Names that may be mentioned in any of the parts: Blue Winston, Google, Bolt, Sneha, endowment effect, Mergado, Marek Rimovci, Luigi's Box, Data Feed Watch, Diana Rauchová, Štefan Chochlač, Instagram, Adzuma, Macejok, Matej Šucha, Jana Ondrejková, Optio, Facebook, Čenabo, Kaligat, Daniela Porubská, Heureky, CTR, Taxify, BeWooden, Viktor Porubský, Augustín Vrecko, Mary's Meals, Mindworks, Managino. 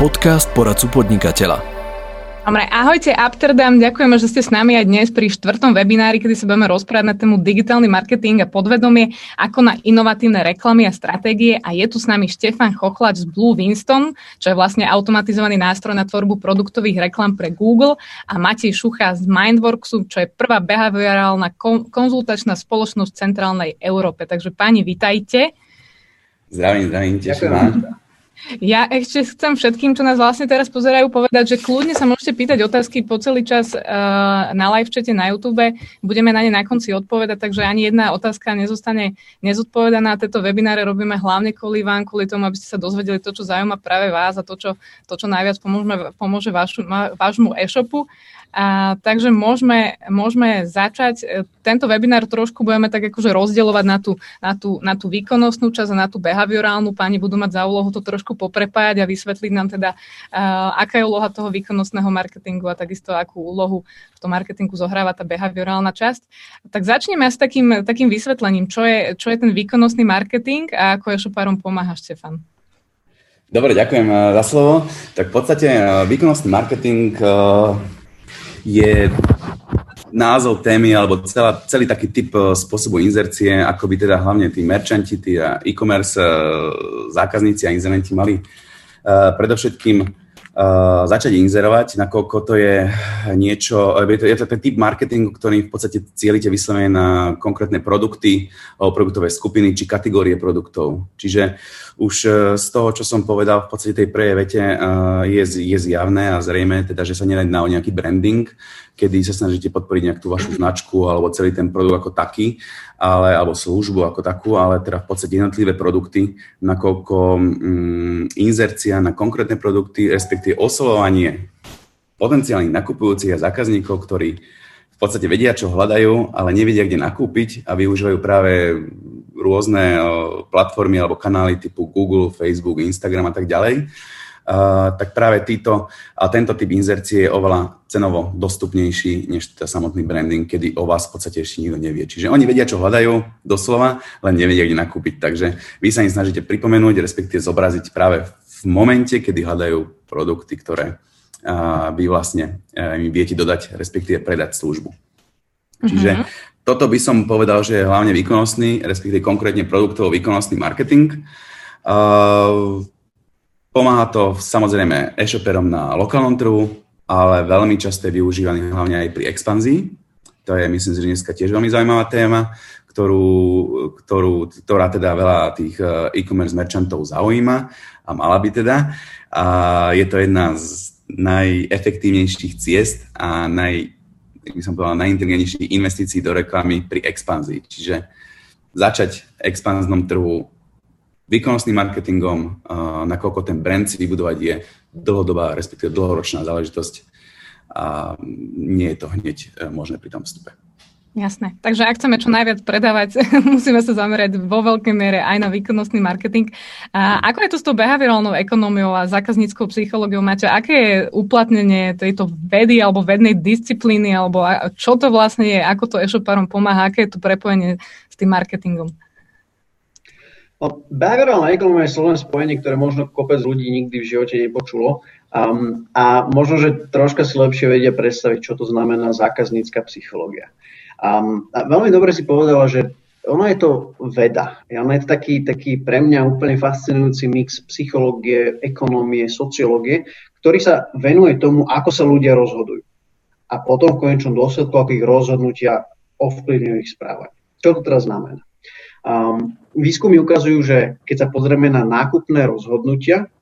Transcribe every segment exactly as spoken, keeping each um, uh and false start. Podcast poradcu podnikateľa. Dobre, ahojte Amsterdam, ďakujeme, že ste s nami aj dnes pri štvrtom webinári, kedy sa budeme rozprávať na tému digitálny marketing a podvedomie, ako na inovatívne reklamy a stratégie. A je tu s nami Štefan Chochlač z Blue Winston, čo je vlastne automatizovaný nástroj na tvorbu produktových reklám pre Google, a Matej Šucha z Mindworksu, čo je prvá behaviorálna konzultačná spoločnosť v centrálnej Európe. Takže páni, vitajte. Zdravím, zdravím, teším vás. Ja ešte chcem všetkým, čo nás vlastne teraz pozerajú, povedať, že kľudne sa môžete pýtať otázky po celý čas uh, na livechate na YouTube. Budeme na ne na konci odpovedať, takže ani jedna otázka nezostane nezodpovedaná. Tieto webináre robíme hlavne kvôli vám, kvôli tomu, aby ste sa dozvedeli to, čo zaujíma práve vás, a to, čo, to, čo najviac pomôžeme, pomôže vašu, vášmu e-shopu. A, takže môžeme, môžeme začať. Tento webinár trošku budeme tak akože rozdielovať na tú, na tú, na tú výkonnostnú časť a na tú behaviorálnu. Páni budú mať za úlohu to trošku poprepájať a vysvetliť nám teda, uh, aká je úloha toho výkonnostného marketingu a takisto akú úlohu v tom marketingu zohráva tá behaviorálna časť. Tak začneme s takým, takým vysvetlením, čo je, čo je ten výkonnostný marketing a ako e-shopárom pomáha Štefan. Dobre, ďakujem za slovo. Tak v podstate výkonnostný marketing... Uh... je názov témy alebo celá, celý taký typ spôsobu inzercie, ako by teda hlavne tí merchanti, tí e-commerce zákazníci a inzerenti mali uh, predovšetkým uh, začať inzerovať, nakoľko to je niečo, je to, je to ten typ marketingu, ktorý v podstate cielite vyslovene na konkrétne produkty, produktové skupiny či kategórie produktov. Čiže už z toho, čo som povedal v podstate tej prvej vete, je, je zjavné a zrejme, teda, že sa nejedná o nejaký branding, kedy sa snažíte podporiť nejakú tú vašu značku alebo celý ten produkt ako taký, ale, alebo službu ako takú, ale teda v podstate jednotlivé produkty, nakoľko mm, inzercia na konkrétne produkty, respektíve oslovovanie potenciálnych nakupujúcich a zákazníkov, ktorí v podstate vedia, čo hľadajú, ale nevedia, kde nakúpiť, a využívajú práve rôzne platformy alebo kanály typu Google, Facebook, Instagram a tak ďalej, uh, tak práve títo, a tento typ inzercie je oveľa cenovo dostupnejší než tá samotný branding, kedy o vás v podstate ešte nikto nevie. Čiže oni vedia, čo hľadajú doslova, len nevedia, kde nakúpiť. Takže vy sa im snažíte pripomenúť, respektíve zobraziť práve v momente, kedy hľadajú produkty, ktoré uh, vy vlastne uh, im viete dodať, respektíve predať službu. Mm-hmm. Čiže toto by som povedal, že je hlavne výkonnostný, respektíve konkrétne produktovo výkonnostný marketing. Uh, pomáha to samozrejme e-shoperom na lokálnom trhu, ale veľmi často je využívaný hlavne aj pri expanzii. To je, myslím si, že dneska tiež veľmi zaujímavá téma, ktorú, ktorú, ktorá teda veľa tých e-commerce merchantov zaujíma a mala by teda. A je to jedna z najefektívnejších ciest a naj tak by som povedal, najinteligentnejších investícií do reklamy pri expanzii. Čiže začať expanznom trhu výkonnostným marketingom, uh, nakoľko ten brand si vybudovať je dlhodobá, respektíve dlhoročná záležitosť, a nie je to hneď uh, možné pri tom vstupe. Jasné. Takže ak chceme čo najviac predávať, musíme sa zamerať vo veľkej miere aj na výkonnostný marketing. A ako je to s tou behaviorálnou ekonómiou a zákazníckou psychológiou? Máte, aké je uplatnenie tejto vedy alebo vednej disciplíny, alebo čo to vlastne je, ako to e-shopárom pomáha, aké je to prepojenie s tým marketingom? No, behaviorálna ekonómia je slovné spojenie, ktoré možno kopec ľudí nikdy v živote nepočulo. Um, a možno, že troška si lepšie vedia predstaviť, čo to znamená zákaznícka psychológia. Um, a veľmi dobre si povedala, že ono je to veda. Ono je to taký, taký pre mňa úplne fascinujúci mix psychológie, ekonómie, sociológie, ktorý sa venuje tomu, ako sa ľudia rozhodujú. A potom v konečnom dôsledku, ako ich rozhodnutia ovplyvňujú ich správanie. Čo to teraz znamená? Um, výskumy ukazujú, že keď sa pozrieme na nákupné rozhodnutia,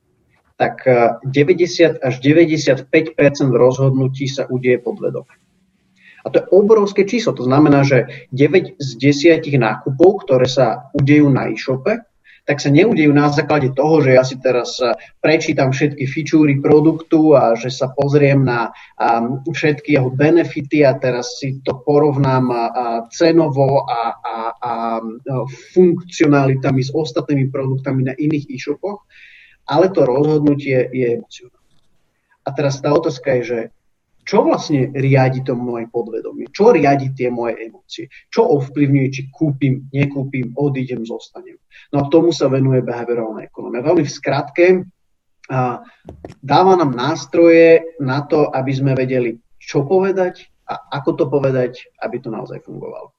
tak deväťdesiat až deväťdesiatpäť percent rozhodnutí sa udeje podvedome. A to je obrovské číslo. To znamená, že deväť z desiatich nákupov, ktoré sa udejú na e-shope, tak sa neudejú na základe toho, že ja si teraz prečítam všetky fičúry produktu a že sa pozriem na všetky jeho benefity a teraz si to porovnám cenovo a, a, a funkcionalitami s ostatnými produktami na iných e-shopoch, ale to rozhodnutie je emocionálne. A teraz tá otázka je, že čo vlastne riadi to moje podvedomie? Čo riadi tie moje emócie? Čo ovplyvňuje, či kúpim, nekúpim, odídem, zostanem? No a tomu sa venuje behaviorálna ekonómia. Veľmi v skratke, dáva nám nástroje na to, aby sme vedeli, čo povedať a ako to povedať, aby to naozaj fungovalo.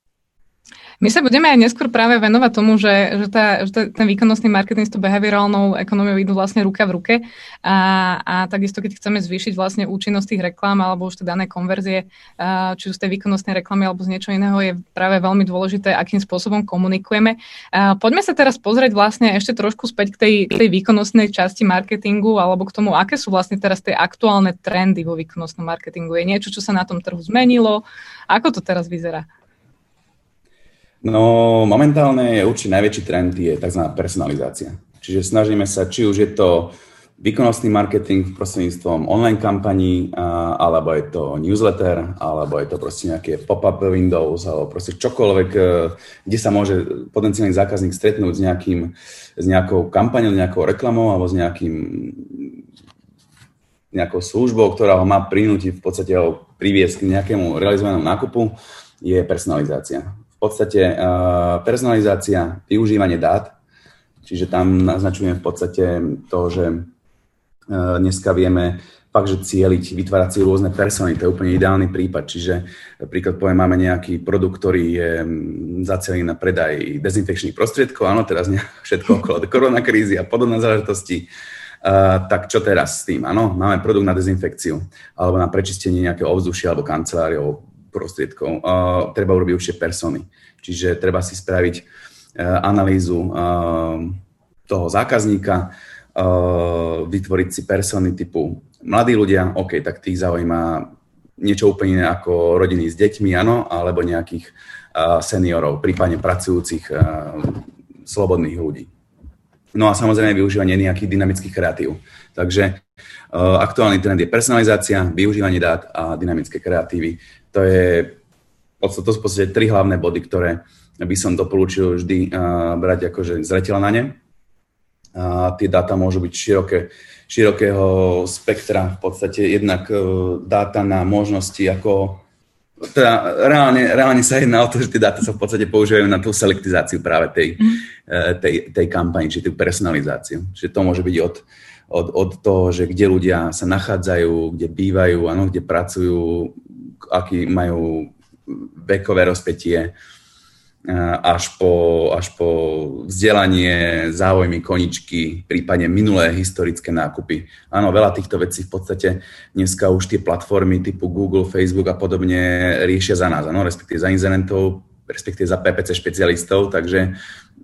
My sa budeme aj neskôr práve venovať tomu, že, že, tá, že ten výkonnostný marketing s tou behaviorálnou ekonómiou idú vlastne ruka v ruke a, a takisto, keď chceme zvýšiť vlastne účinnosť tých reklám alebo už tie dané konverzie, či už z tej výkonnostnej reklamy alebo z niečo iného, je práve veľmi dôležité, akým spôsobom komunikujeme. Poďme sa teraz pozrieť vlastne ešte trošku späť k tej, k tej výkonnostnej časti marketingu alebo k tomu, aké sú vlastne teraz tie aktuálne trendy vo výkonnostnom marketingu. Je niečo, čo sa na tom trhu zmenilo? Ako to teraz vyzerá? No, momentálne je určite najväčší trend je tzv. Personalizácia. Čiže snažíme sa, či už je to výkonnostný marketing prostredníctvom online kampaní, alebo je to newsletter, alebo je to proste nejaké pop-up windows, alebo proste čokoľvek, kde sa môže potenciálny zákazník stretnúť s nejakým, s nejakou kampaňou, nejakou reklamou, alebo s nejakým, nejakou službou, ktorá ho má prinútiť v podstate ho priviesť k nejakému realizovanému nákupu, je personalizácia. V podstate personalizácia, využívanie dát, čiže tam naznačujem v podstate to, že dneska vieme fakt, že cieliť, vytvárať si rôzne persony, to je úplne ideálny prípad, čiže napríklad poviem, máme nejaký produkt, ktorý je zacielený na predaj dezinfekčných prostriedkov, áno, teraz všetko okolo koronakrízy a podobné záležitosti. Uh, tak čo teraz s tým, áno, máme produkt na dezinfekciu, alebo na prečistenie nejakého ovzdušia alebo kanceláriou, prostriedkov. Uh, treba urobiť určite persony. Čiže treba si spraviť uh, analýzu uh, toho zákazníka, uh, vytvoriť si persony typu mladí ľudia, OK, tak tých zaujíma niečo úplne iné ako rodiny s deťmi, áno, alebo nejakých uh, seniorov, prípadne pracujúcich uh, slobodných ľudí. No a samozrejme využívanie nejakých dynamických kreatív. Takže uh, aktuálny trend je personalizácia, využívanie dát a dynamické kreatívy. To je to v podstate tri hlavné body, ktoré by som doporučil vždy uh, brať akože zreteľ na ne. Uh, tie dáta môžu byť široké, širokého spektra, v podstate jednak uh, dáta na možnosti, ako teda reálne, reálne sa jedná o to, že tie dáta sa v podstate používajú na tú selektizáciu práve tej, uh, tej, tej kampani, či tú personalizáciu. Čiže to môže byť od Od, od toho, že kde ľudia sa nachádzajú, kde bývajú, áno, kde pracujú, aký majú vekové rozpätie, až po, až po vzdelanie, záujmy, koničky, prípadne minulé historické nákupy. Áno, veľa týchto vecí v podstate dneska už tie platformy typu Google, Facebook a podobne riešia za nás, áno, respektíve za inzerentov, respektíve za pé pé cé špecialistov, takže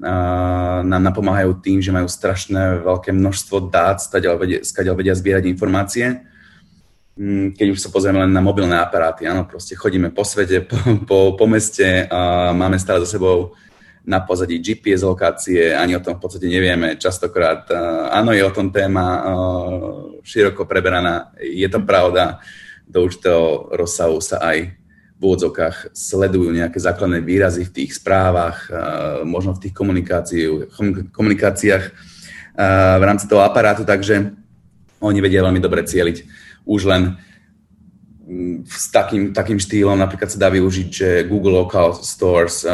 uh, nám napomáhajú tým, že majú strašné veľké množstvo dát, skadiaľ vedia zbierať informácie. Keď už sa pozrieme len na mobilné aparáty, áno, proste chodíme po svete, po, po, po meste a máme stále za sebou na pozadí gé pé es lokácie, ani o tom v podstate nevieme častokrát. Uh, áno, je o tom téma uh, široko preberaná, je to pravda, do určitého rozsahu sa aj v úvodzovkách sledujú nejaké základné výrazy v tých správach, možno v tých komunikáciách v rámci toho aparátu, takže oni vedia veľmi dobre cieliť. Už len s takým, takým štýlom napríklad sa dá využiť, že Google Local Stores,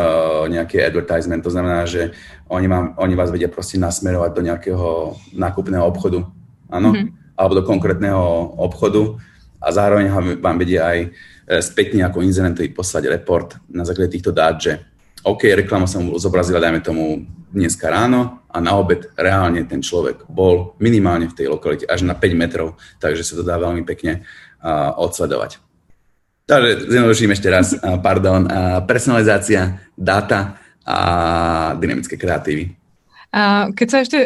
nejaký advertisement, to znamená, že oni, vám, oni vás vedia proste nasmerovať do nejakého nákupného obchodu, áno? Mm-hmm. Alebo do konkrétneho obchodu a zároveň vám vedia aj spätne ako inzerentovi poslať report na základe týchto dát, že OK, reklama som zobrazila, dajme tomu dneska ráno a na obed reálne ten človek bol minimálne v tej lokalite až na päť metrov, takže sa to dá veľmi pekne uh, odsledovať. Takže zjednoduším ešte raz, uh, pardon, uh, personalizácia, dáta a dynamické kreatívy. A keď sa ešte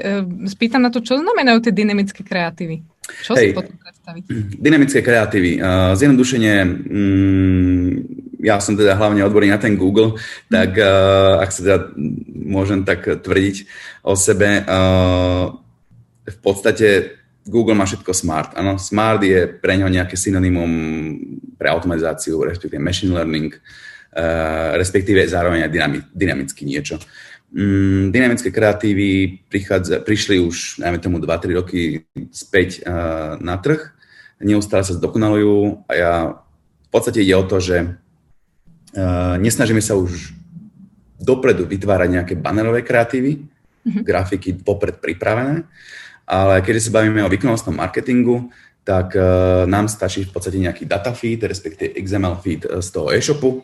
spýtam na to, čo znamenajú tie dynamické kreatívy? Čo Hej, si potom predstaviť? Dynamické kreatívy. Zjednodušenie, mm, ja som teda hlavne odborný na ten Google, tak mm. ak sa teda môžem tak tvrdiť o sebe, v podstate Google má všetko smart. Áno, smart je pre ňo nejaké synonymum pre automatizáciu, respektíve machine learning, respektíve zároveň aj dynamicky niečo. Mm, dynamické kreatívy prichádza, prišli už, najmä tomu dva tri roky späť uh, na trh. Neustále sa zdokonalujú a ja, v podstate ide o to, že uh, nesnažíme sa už dopredu vytvárať nejaké bannerové kreatívy, mm-hmm. grafiky vopred pripravené, Ale keďže sa bavíme o výkonnostnom marketingu, tak nám stačí v podstate nejaký data feed, respektíve iks em el feed z toho e-shopu.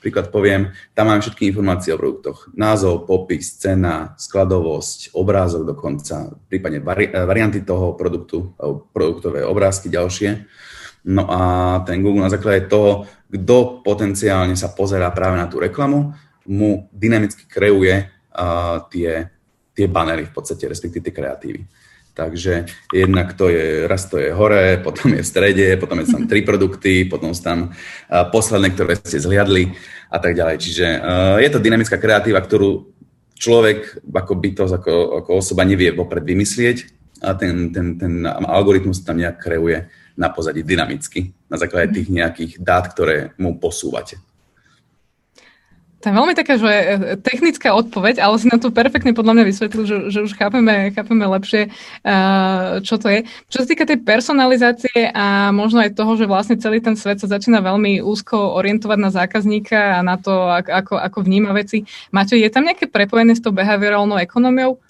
Príklad poviem, tam máme všetky informácie o produktoch. Názov, popis, cena, skladovosť, obrázok dokonca, prípadne vari- varianty toho produktu, produktové obrázky, ďalšie. No a ten Google na základe toho, kto potenciálne sa pozerá práve na tú reklamu, mu dynamicky kreuje uh, tie, tie banery v podstate, respektíve tie kreatívy. Takže jednak to je, raz to je hore, potom je v strede, potom je tam tri produkty, potom sú tam uh, posledné, ktoré ste zhliadli a tak ďalej. Čiže uh, je to dynamická kreatíva, ktorú človek ako bytosť, ako, ako osoba nevie vopred vymyslieť a ten, ten, ten algoritmus tam nejak kreuje na pozadí dynamicky, na základe tých nejakých dát, ktoré mu posúvate. To je veľmi taká, že technická odpoveď, ale si na to perfektne podľa mňa vysvetlil, že, že už chápeme, chápeme lepšie, čo to je. Čo sa týka tej personalizácie a možno aj toho, že vlastne celý ten svet sa začína veľmi úzko orientovať na zákazníka a na to, ako, ako vníma veci. Matej, je tam nejaké prepojené s tou behaviorálnou ekonómiou?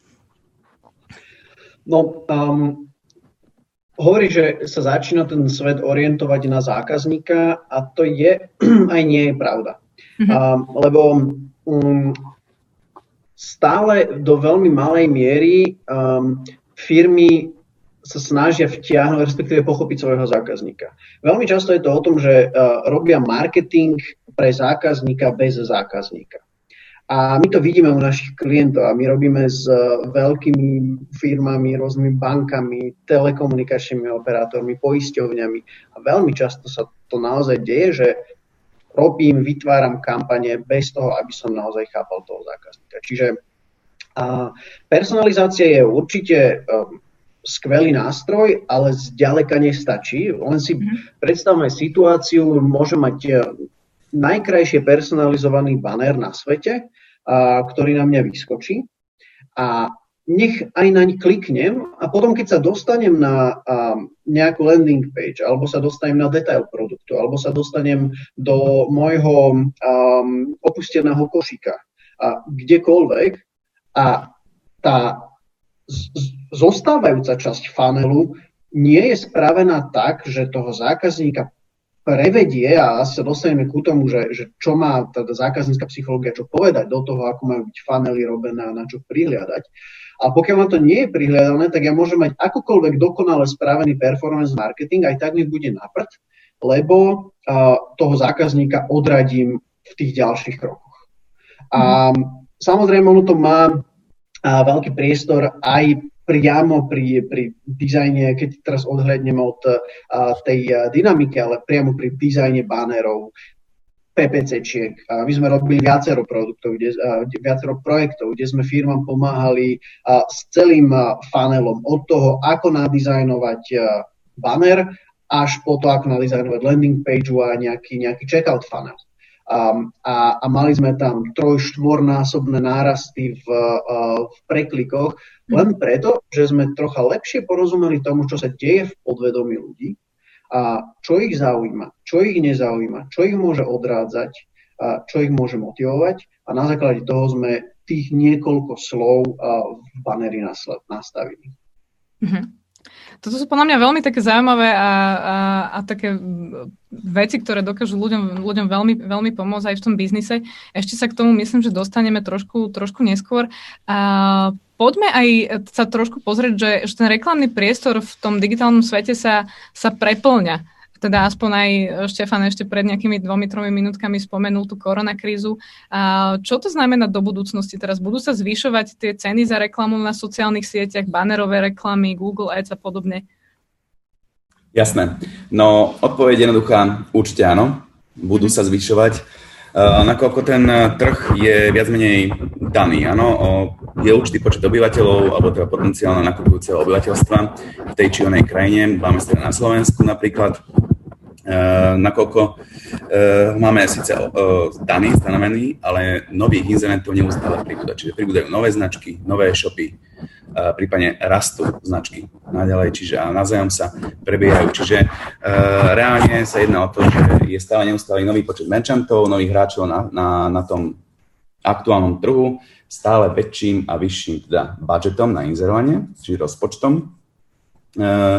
No, um, hovorí, že sa začína ten svet orientovať na zákazníka a to je aj nie je pravda. Uh, lebo um, stále do veľmi malej miery um, firmy sa snažia vtiahnuť, respektíve pochopiť svojho zákazníka. Veľmi často je to o tom, že uh, robia marketing pre zákazníka bez zákazníka. A my to vidíme u našich klientov a my robíme s uh, veľkými firmami, rôznymi bankami, telekomunikačnými operátormi, poisťovňami. A veľmi často sa to naozaj deje, že robím, vytváram kampane bez toho, aby som naozaj chápal toho zákazníka. Čiže a personalizácia je určite um, skvelý nástroj, ale zďaleka nestačí. Len si predstavme situáciu, môže mať najkrajšie personalizovaný banér na svete, a, ktorý na mňa vyskočí a nech aj naň kliknem a potom, keď sa dostanem na um, nejakú landing page, alebo sa dostanem na detail produktu, alebo sa dostanem do môjho um, opusteného košíka, a kdekoľvek, a tá z- z- zostávajúca časť funnelu nie je spravená tak, že toho zákazníka prevedie a sa dostaneme ku tomu, že, že čo má tá zákaznícka psychológia čo povedať do toho, ako majú byť funnely robené a na čo prihliadať. A pokiaľ na to nie je prihliadané, tak ja môžem mať akokoľvek dokonale spravený performance marketing, aj tak mi bude na prd, lebo uh, toho zákazníka odradím v tých ďalších krokoch. A mm. samozrejme, ono to má uh, veľký priestor aj priamo pri, pri dizajne, keď teraz odhľadnem od a, tej a, dynamiky, ale priamo pri dizajne banerov, pé pé cé čiek. A my sme robili viacero produktov, kde, a, viacero projektov, kde sme firmám pomáhali a, s celým a, funnelom od toho, ako nadizajnovať a, baner, až po to, ako nadizajnovať landing page a nejaký, nejaký checkout funnel. Um, a, a mali sme tam troj, štvornásobné nárasty v, uh, v preklikoch, len preto, že sme trocha lepšie porozumeli tomu, čo sa deje v podvedomí ľudí, a čo ich zaujíma, čo ich nezaujíma, čo ich môže odrádzať, a čo ich môže motivovať a na základe toho sme tých niekoľko slov uh, v banéri nastavili. Mhm. Toto sú podľa mňa veľmi také zaujímavé a, a, a také veci, ktoré dokážu ľuďom, ľuďom veľmi, veľmi pomôcť aj v tom biznise. Ešte sa k tomu myslím, že dostaneme trošku, trošku neskôr. A poďme aj sa trošku pozrieť, že, že ten reklamný priestor v tom digitálnom svete sa, sa prepĺňa. Teda aspoň aj Štefan ešte pred nejakými dvomi, tromi minútkami spomenul tú koronakrízu. A čo to znamená do budúcnosti? Teraz budú sa zvyšovať tie ceny za reklamu na sociálnych sieťach, banerové reklamy, Google Ads a podobne? Jasné. No, odpoveď jednoduchá, určite áno. Budú sa zvyšovať. Uh, nakoľko ten trh je viac menej daný, áno, je určitý počet obyvateľov, alebo teda potenciálne nakupujúceho obyvateľstva v tej či onej krajine, máme sa na Slovensku napríklad, Uh, nakoľko uh, máme síce uh, daný, stanovený, ale nových inzerentov neustále pribúda. Čiže pribúdajú nové značky, nové shopy, uh, prípadne rastú značky naďalej, čiže a navzájom sa prebiehajú. Čiže uh, reálne sa jedná o to, že je stále neustále nový počet merchantov, nových hráčov na, na, na tom aktuálnom trhu stále väčším a vyšším teda budžetom na inzerovanie, či rozpočtom,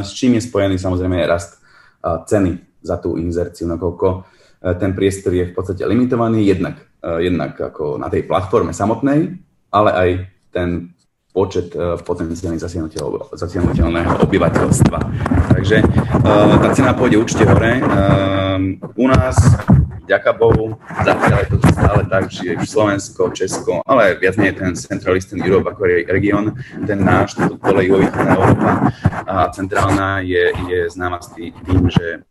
s čím je spojený samozrejme rast ceny za tú inzerciu, nakoľko ten priestor je v podstate limitovaný, jednak, jednak ako na tej platforme samotnej, ale aj ten počet potenciálnych zasiahnuteľného obyvateľstva. Takže tá cena pôjde určite hore. U nás, vďaka Bohu, zatiaľ je to stále tak, že Slovensko, Česko, ale viac nie ten Central Eastern Europe ako región, ten náš, toto kolejovitná Európa a centrálna je, je známa s tým, že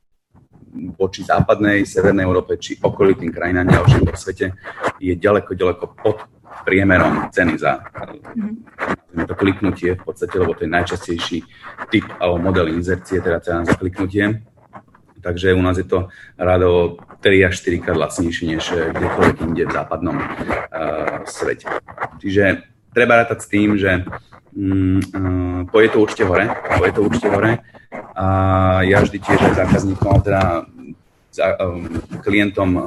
voči západnej, severnej Európe či okolitým krajinám a všem po svete je ďaleko, ďaleko pod priemerom ceny za to kliknutie v podstate, lebo to je najčastejší typ alebo model inzercie, teda cena za kliknutie. Takže u nás je to rádo tri až štyrikrát lacnejšie než kdekoľvek inde v západnom uh, svete. Čiže treba rátať s tým, že um, uh, poje to určite hore, poje to určite hore a ja vždy tiež aj zákazníkom, teda za, um, klientom uh,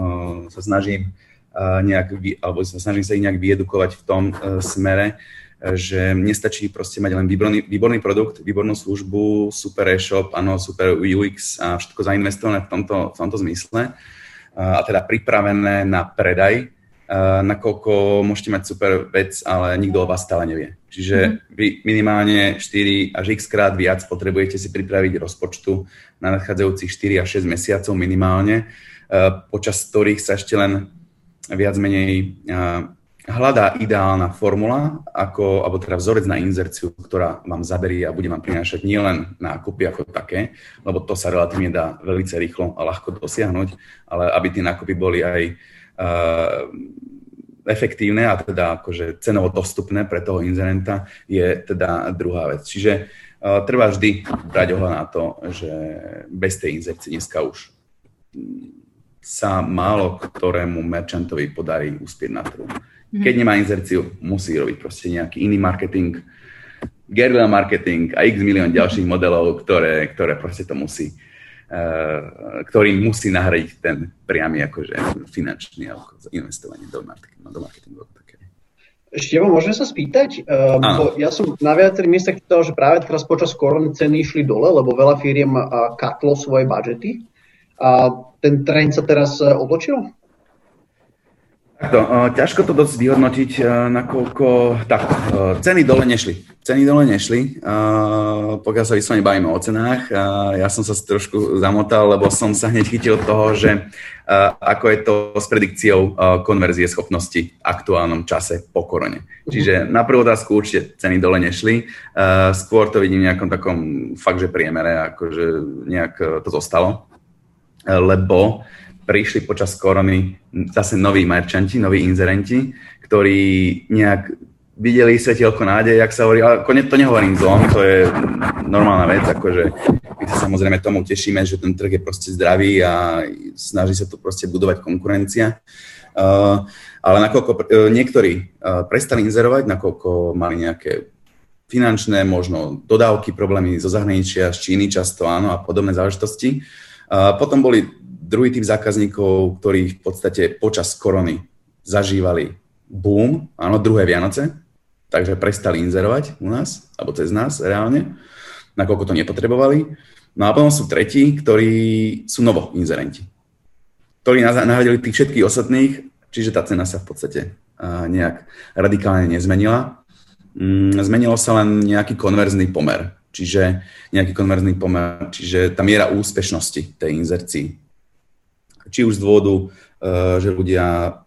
sa snažím nejak, alebo snažím sa ich nejak vyedukovať v tom uh, smere, že nestačí proste mať len výborný, výborný produkt, výbornú službu, super e-shop, áno, super ú iks a všetko zainvestované v tomto, v tomto zmysle uh, a teda pripravené na predaj, uh, nakoľko môžete mať super vec, ale nikto o vás stále nevie. Čiže vy minimálne štyri až x krát viac potrebujete si pripraviť rozpočtu na nadchádzajúcich štyri až šesť mesiacov minimálne, uh, počas ktorých sa ešte len viac menej uh, hľadá ideálna formula, ako, alebo teda vzorec na inzerciu, ktorá vám zaberie a bude vám prinášať nielen nákupy ako také, lebo to sa relatívne dá veľmi rýchlo a ľahko dosiahnuť, ale aby tie nákupy boli aj uh, efektívne a teda akože cenovo dostupné pre toho inzerenta je teda druhá vec. Čiže uh, treba vždy brať ohľad na to, že bez tej inzercie dneska už sa málo ktorému merchantovi podarí uspieť na trhu. Keď nemá inzerciu, musí robiť proste nejaký iný marketing, guerilla marketing a x milión ďalších modelov, ktoré, ktoré proste to musí, uh, ktorým musí nahradiť ten priamy akože finančný investovanie do marketingu. Do marketingu. Števo, môžem sa spýtať? Uh, ja som na viacerých miestach čítal, že práve teraz počas korony ceny išli dole, lebo veľa firiem uh, katlo svoje budžety. A ten trend sa teraz otočil? Ťažko to dosť vyhodnotiť, nakoľko tak, ceny dole nešli. Ceny dole nešli, pokiaľ sa vyslovene bavíme o cenách. Ja som sa trošku zamotal, lebo som sa hneď chytil toho, že ako je to s predikciou konverzie schopnosti v aktuálnom čase po korone. Čiže na prvú otázku určite ceny dole nešli. Skôr to vidím nejakom takom fakt, že priemere, akože nejak to zostalo, lebo prišli počas korony zase noví merčanti, noví inzerenti, ktorí nejak videli svetielko nádej, jak sa hovorí, ale to nehovorím zlom, to je normálna vec, akože my sa samozrejme tomu tešíme, že ten trh je proste zdravý a snaží sa tu proste budovať konkurencia. Ale nakoľko niektorí prestali inzerovať, nakoľko mali nejaké finančné, možno dodávky, problémy zo zahraničia, z Číny často, áno, a podobné záležitosti. Potom boli druhý typ zákazníkov, ktorí v podstate počas korony zažívali boom, áno, druhé Vianoce, takže prestali inzerovať u nás, alebo cez nás reálne, nakoľko to nepotrebovali. No a potom sú tretí, ktorí sú novo inzerenti, ktorí nahradili tých všetkých ostatných, čiže tá cena sa v podstate nejak radikálne nezmenila. Zmenilo sa len nejaký konverzný pomer. Čiže nejaký konverzný pomer, čiže tá miera úspešnosti tej inzercii. Či už z dôvodu, že ľudia,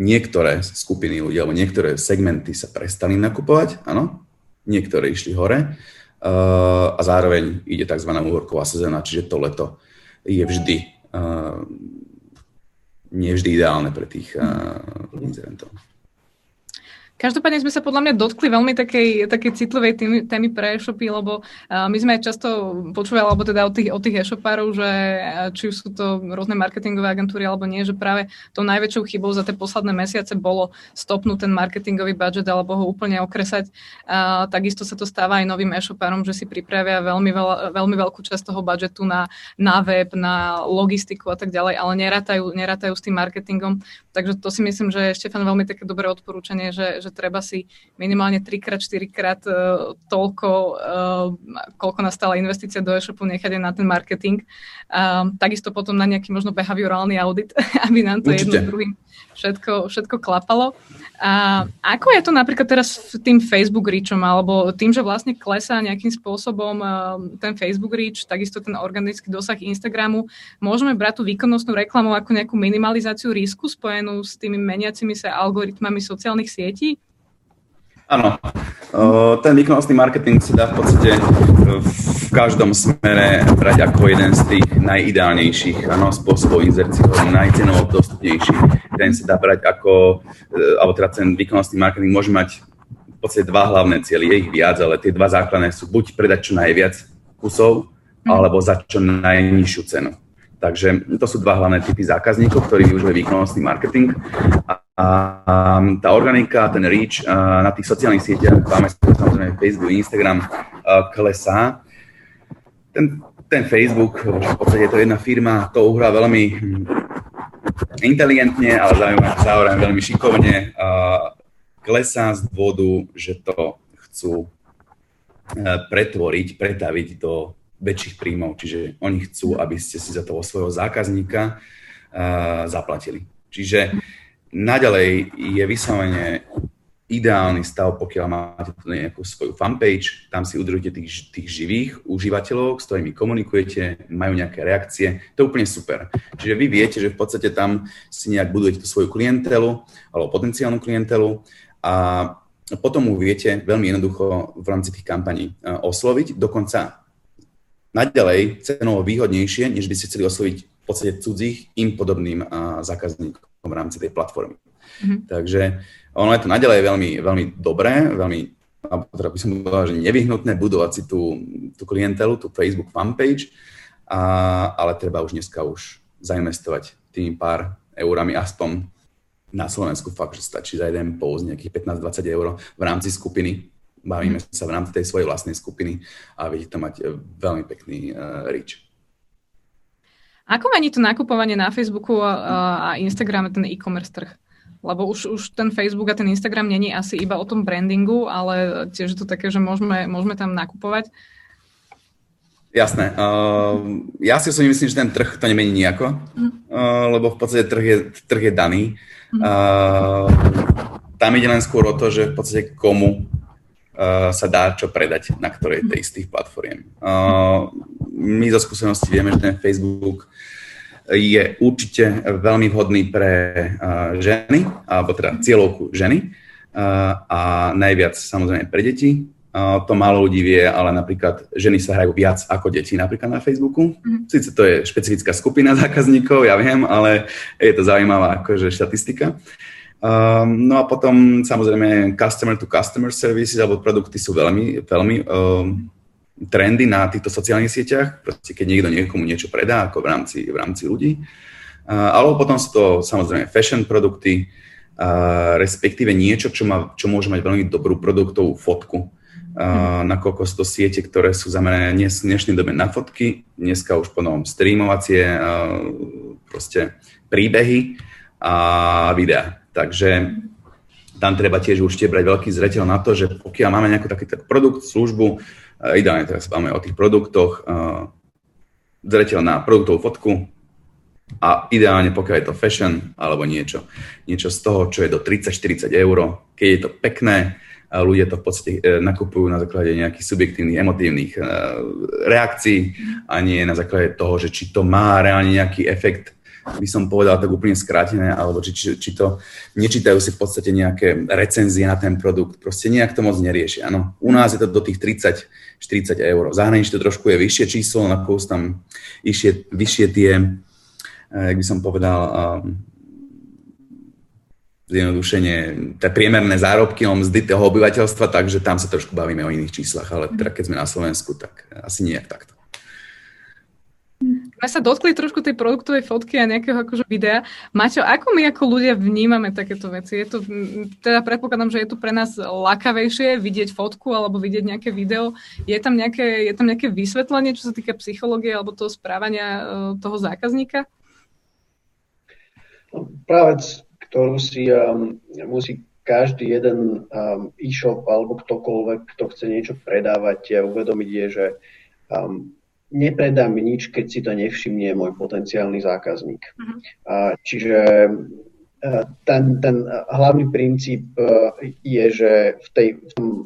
niektoré skupiny ľudí alebo niektoré segmenty sa prestali nakupovať, áno, niektoré išli hore a zároveň ide tzv. Uhorková sezóna, čiže to leto je vždy, nie vždy ideálne pre tých inzerentov. Každopádne sme sa podľa mňa dotkli veľmi takej, takej citlivej témy, témy pre e-shopy, lebo my sme často počúvali, alebo teda od tých, od tých e-shopárov, že či už sú to rôzne marketingové agentúry alebo nie, že práve tou najväčšou chybou za tie posledné mesiace bolo stopnúť ten marketingový budget alebo ho úplne okresať. A takisto sa to stáva aj novým e-shopárom, že si pripravia veľmi, veľa, veľmi veľkú časť toho budžetu na, na web, na logistiku a tak ďalej, ale nerátajú, nerátajú s tým marketingom. Takže to si myslím, že je, Štefan, veľmi také dobré odporúčanie, že, že treba si minimálne tri krát, štyri krát toľko, koľko nastala investícia do e-shopu, nechať aj na ten marketing. Takisto potom na nejaký možno behaviorálny audit, aby nám to jedno s druhým všetko, všetko klapalo. A ako je to napríklad teraz s tým Facebook reachom, alebo tým, že vlastne klesá nejakým spôsobom ten Facebook reach, takisto ten organický dosah Instagramu, môžeme brať tú výkonnostnú reklamu ako nejakú minimalizáciu risku spojenú s tými meniacimi sa algoritmami sociálnych sietí? Áno, ten výkonnostný marketing sa dá v podstate v každom smere brať ako jeden z tých najideálnejších ano, spôsobov inzercií, najcenovo dostupnejší. Ten sa dá brať ako, alebo teda ten výkonnostný marketing môže mať v podstate dva hlavné cieľy, je ich viac, ale tie dva základné sú buď predať čo najviac kusov, alebo za čo najnižšiu cenu. Takže to sú dva hlavné typy zákazníkov, ktorí využívajú výkonnostný marketing. A tá organika, ten reach na tých sociálnych sieťach, máme samozrejme Facebook, Instagram, klesá. Ten, ten Facebook, v podstate je to jedna firma, to uhrá veľmi inteligentne, ale zároveň veľmi šikovne. Klesá z dôvodu, že to chcú pretvoriť, pretaviť do väčších príjmov. Čiže oni chcú, aby ste si za toho svojho zákazníka zaplatili. Čiže naďalej je vyslovene ideálny stav, pokiaľ máte nejakú svoju fanpage, tam si udržujete tých, tých živých užívateľov, s ktorými komunikujete, majú nejaké reakcie, to je úplne super. Čiže vy viete, že v podstate tam si nejak budujete tú svoju klientelu alebo potenciálnu klientelu a potom ju viete veľmi jednoducho v rámci tých kampaní osloviť, dokonca naďalej cenovo výhodnejšie, než by ste chceli osloviť v podstate cudzích im podobným zákazníkom v rámci tej platformy. Mm-hmm. Takže ono je to naďalej veľmi, veľmi dobré, veľmi, teda by som povedal, že nevyhnutné budovať si tú, tú klientelu, tú Facebook fanpage, a, ale treba už dneska už zainvestovať tými pár eurami aspoň na Slovensku fakt, že stačí za jeden post nejakých pätnásť dvadsať eur v rámci skupiny. Bavíme sa v rámci tej svojej vlastnej skupiny a vidíte tam mať veľmi pekný uh, reach. Ako mení to nakupovanie na Facebooku a Instagrame ten e-commerce trh? Lebo už, už ten Facebook a ten Instagram není asi iba o tom brandingu, ale tiež je to také, že môžeme, môžeme tam nakupovať. Jasné. Uh, ja si osobne myslím, že ten trh to nemení nejako, uh, lebo v podstate trh je, trh je daný. Uh, tam ide len skôr o to, že v podstate komu Uh, sa dá čo predať na ktorej tej z tých platform. Uh, my zo skúsenosti vieme, že ten Facebook je určite veľmi vhodný pre uh, ženy, alebo teda cieľovku ženy uh, a najviac samozrejme pre deti. Uh, to málo ľudí vie, ale napríklad ženy sa hrajú viac ako deti napríklad na Facebooku. Mm. Sice to je špecifická skupina zákazníkov, ja viem, ale je to zaujímavá akože štatistika. Um, no a potom samozrejme customer to customer services alebo produkty sú veľmi, veľmi um, trendy na týchto sociálnych sieťach, proste keď niekto niekomu niečo predá ako v rámci, v rámci ľudí. Uh, alebo potom sú to samozrejme fashion produkty, uh, respektíve niečo, čo, má, čo môže mať veľmi dobrú produktovú fotku. Uh, nakoľko sú to siete, ktoré sú zamerané v dnešnej dobe na fotky, dneska už potom streamovacie uh, proste príbehy a videá. Takže tam treba tiež určite brať veľký zreteľ na to, že pokiaľ máme nejakú takýto produkt, službu, ideálne teraz máme o tých produktoch, zreteľ na produktovú fotku a ideálne pokiaľ je to fashion alebo niečo, niečo z toho, čo je do tridsať štyridsať eur, keď je to pekné, ľudia to v podstate nakupujú na základe nejakých subjektívnych, emotívnych reakcií a nie na základe toho, že či to má reálne nejaký efekt, by som povedal tak úplne skrátené, alebo či, či, či to nečítajú si v podstate nejaké recenzie na ten produkt, proste nejak to moc nerieši. Áno. U nás je to do tých tridsať štyridsať eur. V zahraničí to trošku je vyššie číslo, na koľko tam vyššie, vyššie tie, jak by som povedal, zjednodušenie, tie priemerné zárobky o mzdy toho obyvateľstva, takže tam sa trošku bavíme o iných číslach, ale teda keď sme na Slovensku, tak asi nejak takto. My sa dotkli trošku tej produktovej fotky a nejakého akože videa. Maťo, ako my ako ľudia vnímame takéto veci? Je to, teda predpokladám, že je to pre nás lakavejšie vidieť fotku alebo vidieť nejaké video. Je tam nejaké, je tam nejaké vysvetlenie, čo sa týka psychológie alebo toho správania toho zákazníka? Práve, ktorú si um, musí každý jeden um, e-shop alebo ktokoľvek, kto chce niečo predávať a uvedomiť je, že um, nepredám nič, keď si to nevšimne môj potenciálny zákazník. Uh-huh. A, čiže a, ten, ten hlavný princíp a, je, že v tej,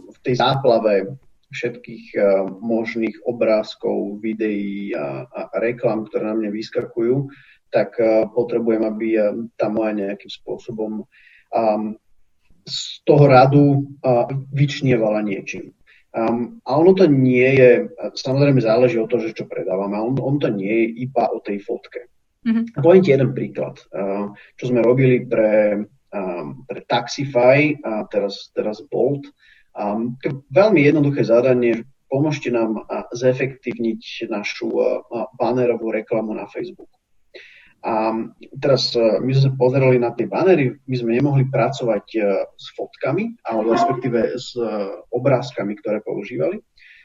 v tej záplave všetkých a, možných obrázkov, videí a, a reklam, ktoré na mňa vyskakujú, tak a, potrebujem, aby a, tá moja nejakým spôsobom a, z toho radu a, vyčnievala niečím. Um, a ono to nie je, samozrejme záleží od toho, že čo predávame, on, on to nie je iba o tej fotke. Mm-hmm. Poviem ti jeden príklad, uh, čo sme robili pre, um, pre Taxify a teraz, teraz Bolt. Um, veľmi jednoduché zadanie, pomôžte nám uh, zefektívniť našu uh, banerovú reklamu na Facebooku. A teraz my sme pozerali na tie banery, my sme nemohli pracovať s fotkami, alebo respektíve s obrázkami, ktoré používali.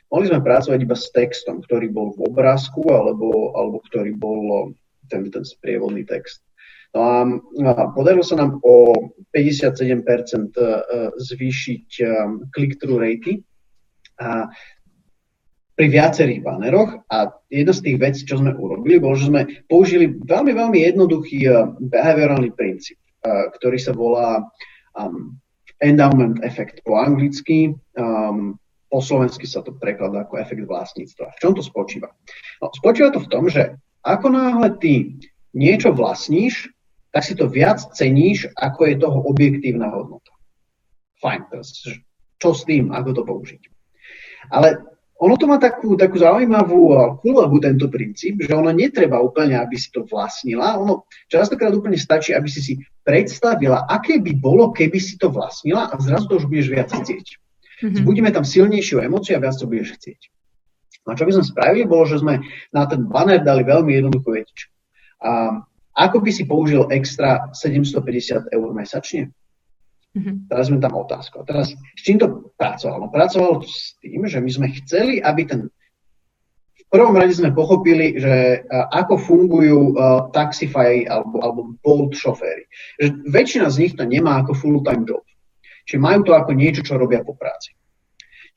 Mohli sme pracovať iba s textom, ktorý bol v obrázku, alebo, alebo ktorý bol ten, ten sprievodný text. No a podarilo sa nám o päťdesiatsedem percent zvýšiť click-through ratey a pri viacerých baneroch a jedna z tých vecí, čo sme urobili, bolo, že sme použili veľmi, veľmi jednoduchý behaviorálny princíp, ktorý sa volá um, endowment effect po anglicky, um, po slovensky sa to prekladá ako efekt vlastníctva. V čom to spočíva? No, spočíva to v tom, že ako náhle ty niečo vlastníš, tak si to viac ceníš, ako je toho objektívna hodnota. Fajn, teraz čo s tým, ako to použiť? Ale ono to má takú, takú zaujímavú kúľavu, tento princíp, že ono netreba úplne, aby si to vlastnila. Ono častokrát úplne stačí, aby si si predstavila, aké by bolo, keby si to vlastnila a zrazu to už budeš viac chcieť. Mm-hmm. Zbudíme tam silnejšiu emóciu a viac to budeš chcieť. A čo by sme spravili, bolo, že sme na ten banner dali veľmi jednoduchú vetičku. A ako by si použil extra sedemstopäťdesiat eur mesačne? Mm-hmm. Teraz sme tam otázku. A teraz s čím to pracovalo? Pracovalo to s tým, že my sme chceli, aby ten... V prvom rade sme pochopili, že uh, ako fungujú uh, Taxify alebo, alebo Bolt šoféry. Že väčšina z nich to nemá ako full-time job. Čiže majú to ako niečo, čo robia po práci.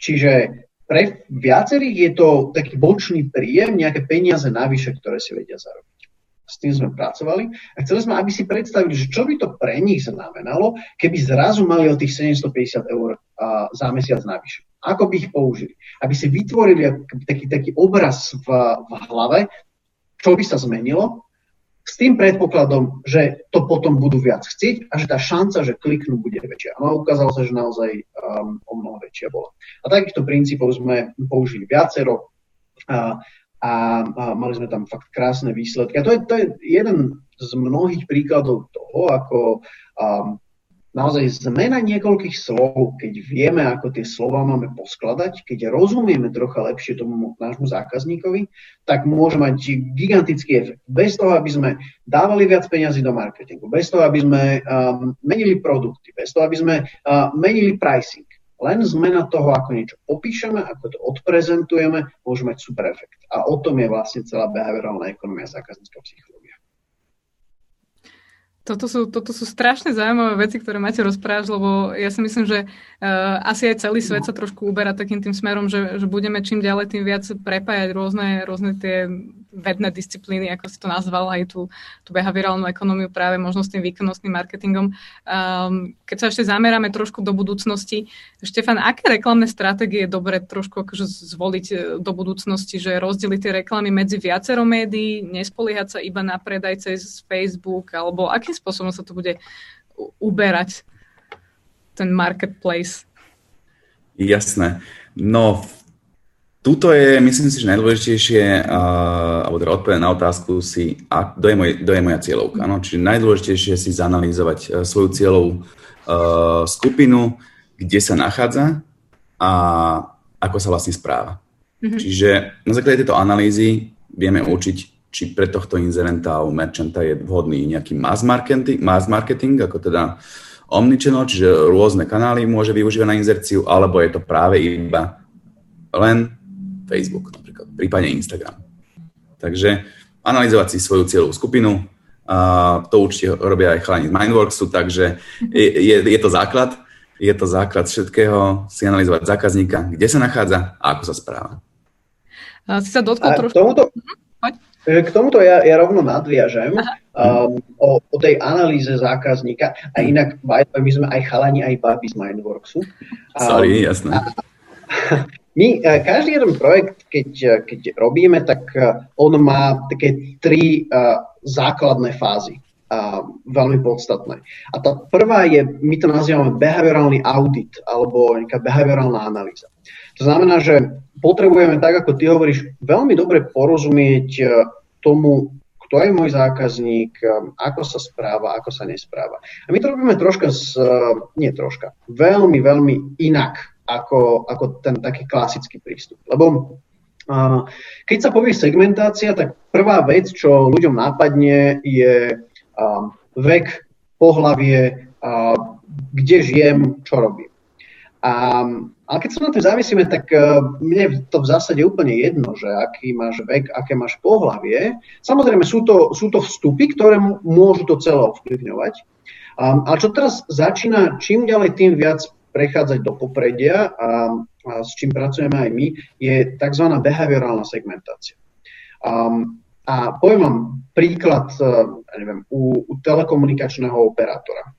Čiže pre viacerých je to taký bočný príjem, nejaké peniaze navyše, ktoré si vedia zarobiť. S tým sme pracovali a chceli sme, aby si predstavili, že čo by to pre nich znamenalo, keby zrazu mali o tých sedemstopäťdesiat eur a, za mesiac navyše. Ako by ich použili? Aby si vytvorili taký, taký obraz v, v hlave, čo by sa zmenilo, s tým predpokladom, že to potom budú viac chcieť a že tá šanca, že kliknú, bude väčšia. No ukázalo sa, že naozaj um, o mnoho väčšia bola. A takýchto princípov sme použili viacero a, A, a mali sme tam fakt krásne výsledky. A to je, to je jeden z mnohých príkladov toho, ako um, naozaj zmena niekoľkých slov, keď vieme, ako tie slova máme poskladať, keď rozumieme trocha lepšie tomu nášmu zákazníkovi, tak môže mať gigantický efekt. Bez toho, aby sme dávali viac peňazí do marketingu, bez toho, aby sme um, menili produkty, bez toho, aby sme uh, menili pricing. Len zmena toho, ako niečo popíšeme, ako to odprezentujeme, môže mať super efekt. A o tom je vlastne celá behaviorálna ekonomia zákaznícka psychológia. Toto sú, toto sú strašne zaujímavé veci, ktoré máte rozprávaš, lebo ja si myslím, že uh, asi aj celý svet sa trošku uberá takým tým smerom, že, že budeme čím ďalej tým viac prepájať rôzne, rôzne tie vedné disciplíny, ako si to nazval, aj tú, tú behaviorálnu ekonómiu práve možno s tým výkonnostným marketingom. Um, keď sa ešte zameráme trošku do budúcnosti, Štefan, aké reklamné stratégie je dobre trošku akože zvoliť do budúcnosti, že rozdeliť tie reklamy medzi viacero médií, nespoliehať sa iba na predajce z Facebook, alebo aký spôsobom sa to bude uberať ten marketplace? Jasné. No, Tuto je, myslím si, že najdôležitejšie, uh, alebo teda odpovedať na otázku si, a kto je, moj, kto je moja cieľovka. No? Čiže najdôležitejšie je si zanalýzovať svoju cieľovú uh, skupinu, kde sa nachádza a ako sa vlastne správa. Mm-hmm. Čiže na základe tejto analýzy vieme určiť, či pre tohto inzerenta alebo merchanta je vhodný nejaký mass marketing, mass marketing ako teda omnichannel, čiže rôzne kanály môže využívať na inzerciu, alebo je to práve iba len Facebook napríklad, prípadne Instagram. Takže analyzovať si svoju cieľovú skupinu, a to určite robia aj chalani z Mindworksu, takže je, je, je to základ, je to základ všetkého, si analyzovať zákazníka, kde sa nachádza a ako sa správa. Si sa dotkol trošku... Tomuto, k tomuto ja, ja rovno nadviažem um, o, o tej analýze zákazníka a inak my sme aj chalani, aj babi z Mindworksu. Sorry, um, jasné. My, každý jeden projekt, keď, keď robíme, tak on má také tri základné fázy, veľmi podstatné. A tá prvá je, my to nazývame behaviorálny audit, alebo nejaká behaviorálna analýza. To znamená, že potrebujeme, tak ako ty hovoríš, veľmi dobre porozumieť tomu, kto je môj zákazník, ako sa správa, ako sa nespráva. A my to robíme troška, z, nie troška, veľmi, veľmi inak. Ako, ako ten taký klasický prístup. Lebo uh, keď sa povie segmentácia, tak prvá vec, čo ľuďom nápadne, je uh, vek, pohlavie, uh, kde žijem, čo robím. Um, ale keď sa na to závisíme, tak uh, mne to v zásade úplne jedno, že aký máš vek, aké máš pohlavie. Samozrejme sú to, sú to vstupy, ktoré môžu to celé ovplyvňovať. Um, ale čo teraz začína čím ďalej, tým viac prechádzať do popredia a, a s čím pracujeme aj my, je tzv. Behaviorálna segmentácia. Um, a poviem vám príklad ja neviem, u, u telekomunikačného operátora.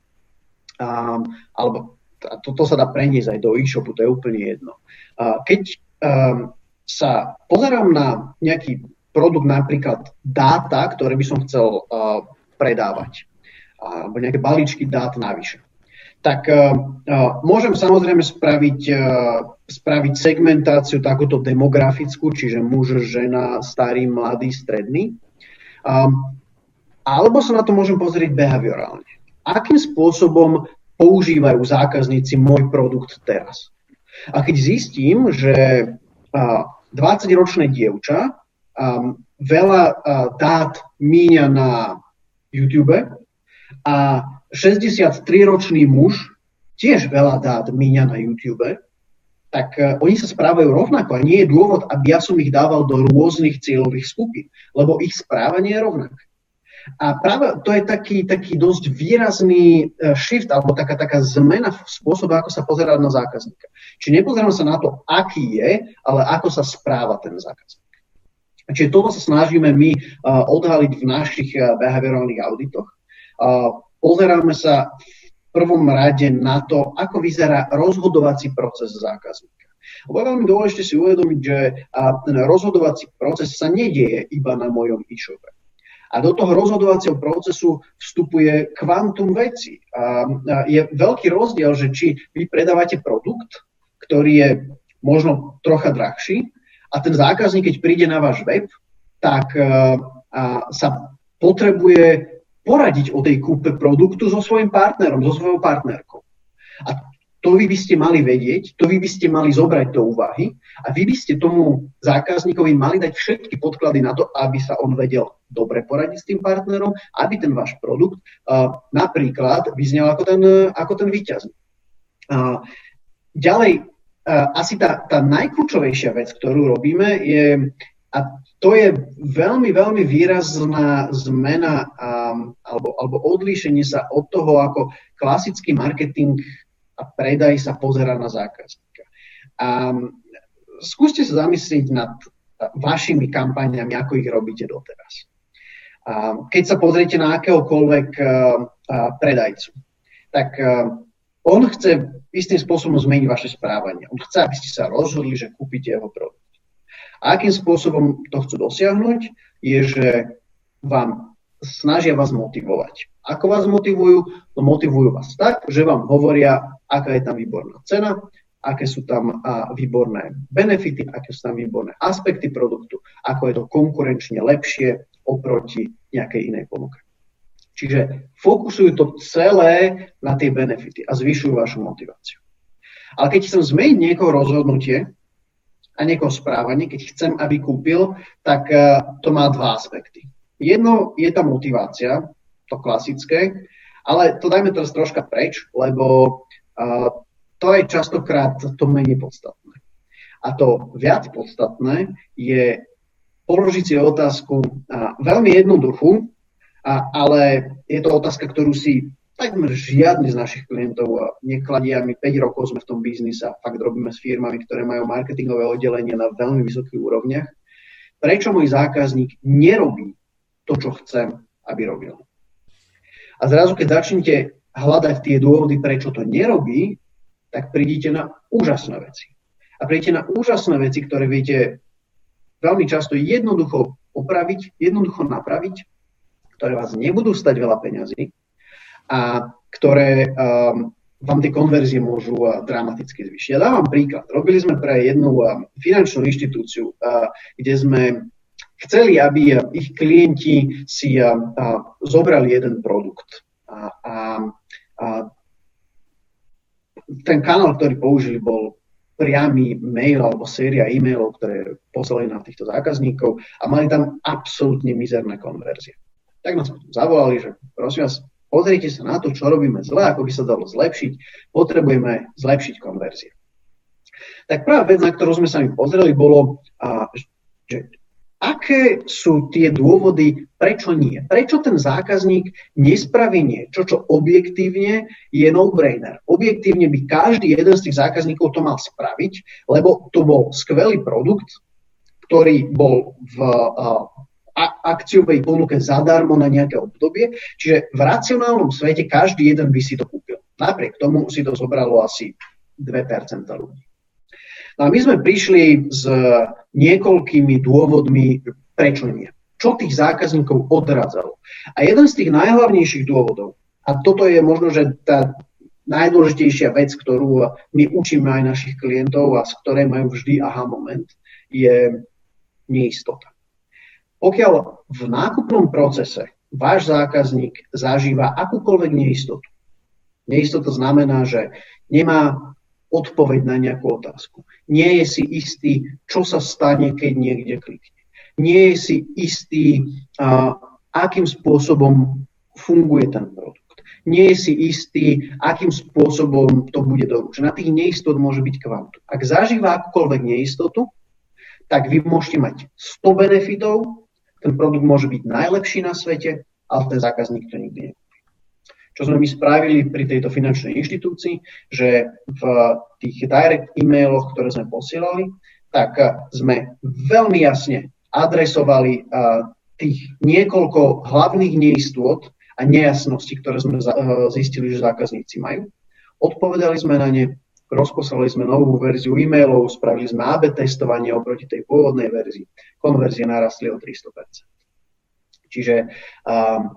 Um, alebo a toto sa dá preniesť aj do e-shopu, to je úplne jedno. Uh, keď um, sa pozerám na nejaký produkt, napríklad dáta, ktoré by som chcel uh, predávať, uh, alebo nejaké balíčky dát navyše, tak uh, môžem samozrejme spraviť, uh, spraviť segmentáciu takúto demografickú, čiže muž, žena, starý, mladý, stredný. Um, alebo sa na to môžem pozrieť behaviorálne. Akým spôsobom používajú zákazníci môj produkt teraz? A keď zistím, že uh, dvadsaťročné dievča um, veľa uh, dát míňa na YouTube a šesťdesiattri ročný muž tiež veľa dát míňa na YouTube, tak uh, oni sa správajú rovnako a nie je dôvod, aby ja som ich dával do rôznych cieľových skupín, lebo ich správanie je rovnaké. A práve to je taký, taký dosť výrazný uh, shift, alebo taká, taká zmena v spôsobe, ako sa pozerať na zákazníka. Čiže nepozerám sa na to, aký je, ale ako sa správa ten zákazník. Čiže toto sa snažíme my uh, odhaliť v našich uh, behaviorálnych auditoch. Uh, Pozeráme sa v prvom rade na to, ako vyzerá rozhodovací proces zákazníka. Lebo je veľmi dôležité si uvedomiť, že ten rozhodovací proces sa nedieje iba na mojom e-shope. A do toho rozhodovacieho procesu vstupuje kvantum vecí. A je veľký rozdiel, že či vy predávate produkt, ktorý je možno trocha drahší, a ten zákazník, keď príde na váš web, tak sa potrebuje poradiť o tej kúpe produktu so svojím partnerom, so svojou partnerkou. A to vy by ste mali vedieť, to vy by ste mali zobrať do úvahy a vy by ste tomu zákazníkovi mali dať všetky podklady na to, aby sa on vedel dobre poradiť s tým partnerom, aby ten váš produkt uh, napríklad vyznel ako ten, uh, ako ten víťaz. Uh, ďalej, uh, asi tá, tá najkľúčovejšia vec, ktorú robíme, je... A to je veľmi, veľmi výrazná zmena um, alebo, alebo odlíšenie sa od toho, ako klasický marketing a predaj sa pozerá na zákazníka. Um, skúste sa zamyslieť nad vašimi kampaniami, ako ich robíte doteraz. Um, keď sa pozriete na akéhokoľvek uh, uh, predajcu, tak uh, on chce istým spôsobom zmeniť vaše správanie. On chce, aby ste sa rozhodli, že kúpite jeho produkt. A akým spôsobom to chcú dosiahnuť, je, že vám snažia vás motivovať. Ako vás motivujú? No motivujú vás tak, že vám hovoria, aká je tam výborná cena, aké sú tam výborné benefity, aké sú tam výborné aspekty produktu, ako je to konkurenčne lepšie oproti nejakej inej ponuke. Čiže fokusujú to celé na tie benefity a zvyšujú vašu motiváciu. Ale keď chcem zmeniť niekoho rozhodnutie a niekoho správanie, keď chcem, aby kúpil, tak to má dva aspekty. Jedno je tá motivácia, to klasické, ale to dajme teraz troška preč, lebo to je častokrát to menej podstatné. A to viac podstatné je položiť si otázku veľmi jednoduchú, ale je to otázka, ktorú si takmer žiadny z našich klientov nekladia. My päť rokov sme v tom biznise a fakt robíme s firmami, ktoré majú marketingové oddelenie na veľmi vysokých úrovniach. Prečo môj zákazník nerobí to, čo chcem, aby robil? A zrazu, keď začnete hľadať tie dôvody, prečo to nerobí, tak prídete na úžasné veci. A prídete na úžasné veci, ktoré viete veľmi často jednoducho opraviť, jednoducho napraviť, ktoré vás nebudú stať veľa peňazí a ktoré um, vám tie konverzie môžu uh, dramaticky zvýšiť. Ja dávam príklad. Robili sme pre jednu uh, finančnú inštitúciu, uh, kde sme chceli, aby uh, ich klienti si uh, uh, zobrali jeden produkt. A, a, a ten kanál, ktorý použili, bol priamy mail alebo séria e-mailov, ktoré poslali na týchto zákazníkov a mali tam absolútne mizerné konverzie. Tak nás potom zavolali, že prosím vás, pozrite sa na to, čo robíme zle, ako by sa dalo zlepšiť. Potrebujeme zlepšiť konverzie. Tak prvá vec, na ktorú sme sa mi pozreli, bolo, že aké sú tie dôvody, prečo nie. Prečo ten zákazník nespraví niečo, čo objektívne je no-brainer. Objektívne by každý jeden z tých zákazníkov to mal spraviť, lebo to bol skvelý produkt, ktorý bol v akciovej ponuke zadarmo na nejaké obdobie. Čiže v racionálnom svete každý jeden by si to kúpil. Napriek tomu si to zobralo asi dve percentá ľudí. No a my sme prišli s niekoľkými dôvodmi, prečo nie. Čo tých zákazníkov odradzalo. A jeden z tých najhlavnejších dôvodov, a toto je možno, že tá najdôležitejšia vec, ktorú my učíme aj našich klientov a z ktorej majú vždy aha moment, je neistota. Pokiaľ v nákupnom procese váš zákazník zažíva akúkoľvek neistotu, neistota znamená, že nemá odpoveď na nejakú otázku, nie je si istý, čo sa stane, keď niekde klikne, nie je si istý, uh, akým spôsobom funguje ten produkt, nie je si istý, akým spôsobom to bude doručené. Tých neistot môže byť kvantum. Ak zažíva akúkoľvek neistotu, tak vy môžete mať sto benefitov, ten produkt môže byť najlepší na svete, ale ten zákazník to nikdy nekúpi. Čo sme my spravili pri tejto finančnej inštitúcii, že v tých direct e-mailoch, ktoré sme posielali, tak sme veľmi jasne adresovali tých niekoľko hlavných neistôt a nejasností, ktoré sme zistili, že zákazníci majú. Odpovedali sme na ne, rozposlali sme novú verziu e-mailov, spravili sme á bé testovanie oproti tej pôvodnej verzii. Konverzie narastli o tristo percent. Čiže um,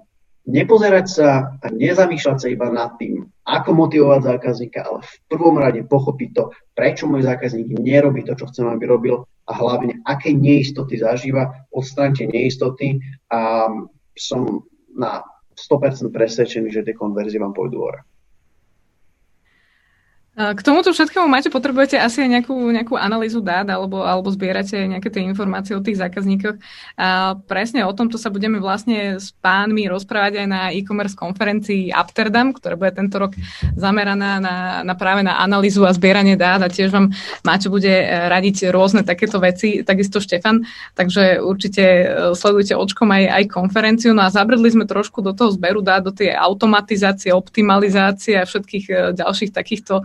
nepozerať sa a nezamýšľať sa iba nad tým, ako motivovať zákazníka, ale v prvom rade pochopiť to, prečo môj zákazník nerobí to, čo chcem, aby robil, a hlavne, aké neistoty zažíva. Odstráňte neistoty a som na sto percent presvedčený, že tie konverzie vám pôjdu hore. K tomuto všetkému máte, potrebujete asi aj nejakú, nejakú analýzu dát alebo, alebo zbierate nejaké tie informácie o tých zákazníkoch. A presne o tomto sa budeme vlastne s pánmi rozprávať aj na e-commerce konferencii Amsterdam, ktorá bude tento rok zameraná na, na práve na analýzu a zbieranie dát a tiež vám Maťo bude radiť rôzne takéto veci, takisto Štefan, takže určite sledujte očkom aj, aj konferenciu. No a zabrdli sme trošku do toho zberu dát, do tej automatizácie, optimalizácie a všetkých ďalších takýchto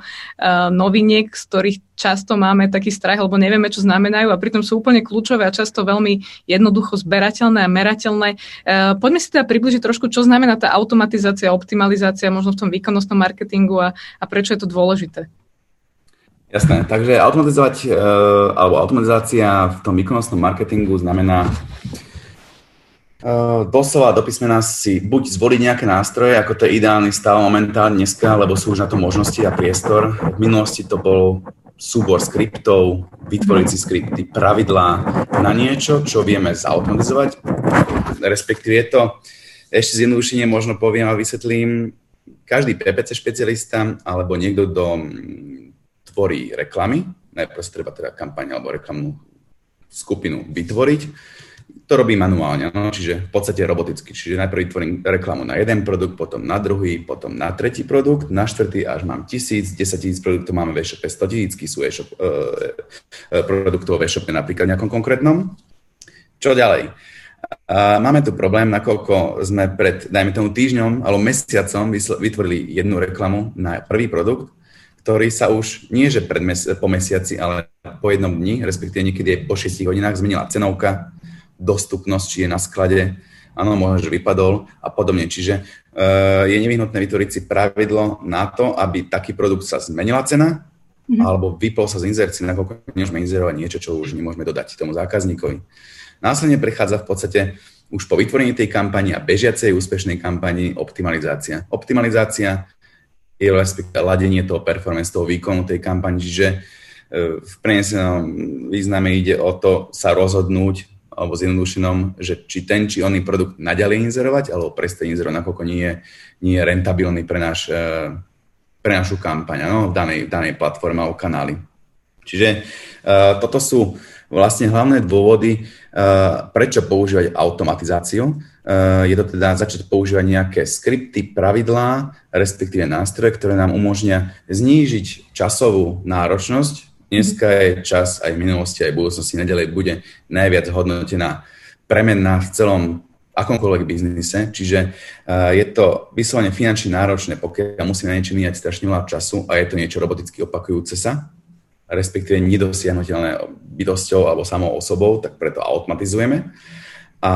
noviniek, z ktorých často máme taký strach, lebo nevieme, čo znamenajú a pritom sú úplne kľúčové a často veľmi jednoducho zberateľné a merateľné. Poďme si teda približiť trošku, čo znamená tá automatizácia, optimalizácia možno v tom výkonnostnom marketingu a, a prečo je to dôležité. Jasné, takže automatizovať, alebo automatizácia v tom výkonnostnom marketingu znamená doslova do písmena si buď zvoliť nejaké nástroje, ako to je ideálny stav momentálne dneska, lebo sú už na to možnosti a priestor. V minulosti to bol súbor skriptov, vytvoriť si skripty, pravidlá na niečo, čo vieme zautomatizovať. Respektíve je to, ešte zjednodušenie možno poviem a vysvetlím, každý pé pé cé špecialista alebo niekto, kto tvorí reklamy, najprv treba teda kampaň alebo reklamnú skupinu vytvoriť, to robí manuálne, no, čiže v podstate roboticky. Čiže najprv vytvorím reklamu na jeden produkt, potom na druhý, potom na tretí produkt, na štvrtý až mám tisíc, desať tisíc produktov máme v e-shope, sto tisícky sú e-shop, e, produktov v e-shope napríklad nejakom konkrétnom. Čo ďalej? Máme tu problém, nakoľko sme pred, dajme tomu, týždňom alebo mesiacom vytvorili jednu reklamu na prvý produkt, ktorý sa už nie že pred mes- po mesiaci, ale po jednom dni, respektíve niekedy aj po šiestich hodinách zmenila cenovka, dostupnosť, či je na sklade, áno, možno, že vypadol a podobne. Čiže uh, je nevyhnutné vytvoriť si pravidlo na to, aby taký produkt sa zmenila cena, mm-hmm. alebo vypol sa z inzercie, nakoľko nemôžeme inzerovať niečo, čo už nemôžeme dodať tomu zákazníkovi. Následne prechádza v podstate už po vytvorení tej kampani a bežiacej úspešnej kampani optimalizácia. Optimalizácia je ladenie toho performance, toho výkonu tej kampani, čiže v prenesenom význame ide o to sa rozhodnúť, alebo zjednodušenom, že či ten, či oný produkt naďalej inzerovať, alebo prestať inzerovať, nakoľko nie je, nie je rentabilný pre, náš, pre našu kampaň, no, v danej, danej platforme alebo kanáli. Čiže uh, toto sú vlastne hlavné dôvody, uh, prečo používať automatizáciu. Uh, je to teda začať používať nejaké skripty, pravidlá, respektíve nástroje, ktoré nám umožnia znížiť časovú náročnosť. Dneska je čas, aj v minulosti, aj v budúcnosti, naďalej bude najviac hodnotená premenná v celom akomkoľvek biznise. Čiže uh, je to vyslovene finančne náročné, pokiaľ musíme na niečo míňať strašne veľa času a je to niečo roboticky opakujúce sa, respektíve nedosiahnuteľné bytosťou alebo samou osobou, tak preto automatizujeme. A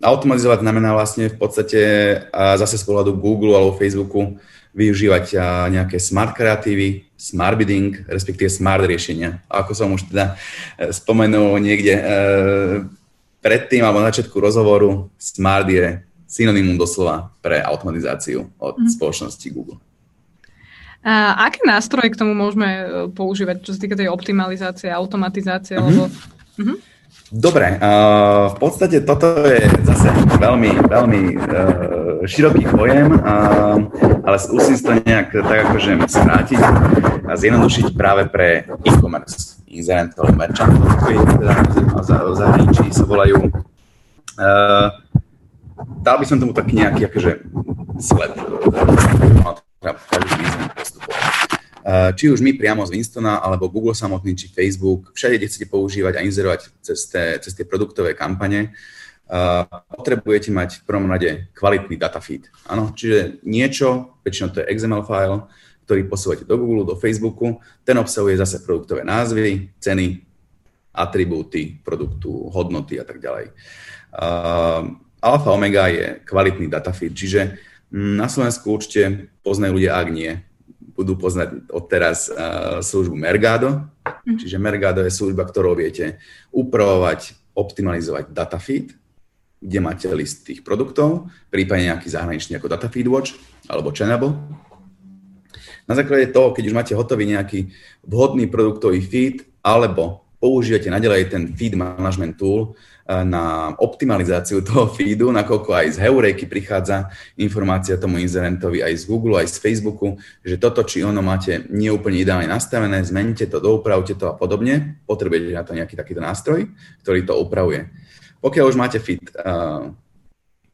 automatizovať znamená vlastne v podstate uh, zase z pohľadu Google alebo Facebooku využívať nejaké smart kreatívy, smart bidding, respektíve smart riešenia. A ako som už teda spomenul niekde e, predtým alebo na začiatku rozhovoru, smart je synonymum doslova pre automatizáciu od mm. spoločnosti Google. A aké nástroje k tomu môžeme používať, čo sa týka tej optimalizácie, automatizácie? Mm-hmm. Lebo... Mm-hmm. Dobre, uh, v podstate toto je zase veľmi, veľmi uh, široký pojem, uh, ale musím to nejak tak akože skrátiť a zjednodušiť práve pre e-commerce, inzerentov, merchantov, ktorí v zahraničí sa volajú. Uh, dal by som tomu taký nejaký akože sled, či už my priamo z Winstona, alebo Google samotný, či Facebook, všade, kde chcete používať a inzerovať cez tie, cez tie produktové kampane, uh, potrebujete mať v prvom rade kvalitný data feed. Áno, čiže niečo, väčšinou to je Excel file, ktorý posúvate do Google, do Facebooku, ten obsahuje zase produktové názvy, ceny, atribúty produktu, hodnoty a tak ďalej. Uh, Alfa omega je kvalitný data feed, čiže m, na Slovensku určite poznajú ľudia, ak nie, budú poznať odteraz uh, službu Mergado. Čiže Mergado je služba, ktorou viete upravovať, optimalizovať data feed, kde máte list tých produktov, prípadne nejaký zahraničný ako Data Feed Watch alebo Čenabo. Na základe toho, keď už máte hotový nejaký vhodný produktový feed, alebo používate naďalej ten feed management tool uh, na optimalizáciu toho feedu, nakoľko aj z Heureky prichádza informácia tomu inzerentovi aj z Google, aj z Facebooku, že toto či ono máte neúplne ideálne nastavené, zmeníte to, doupravte to a podobne. Potrebujete na to nejaký takýto nástroj, ktorý to upravuje. Pokiaľ už máte feed uh,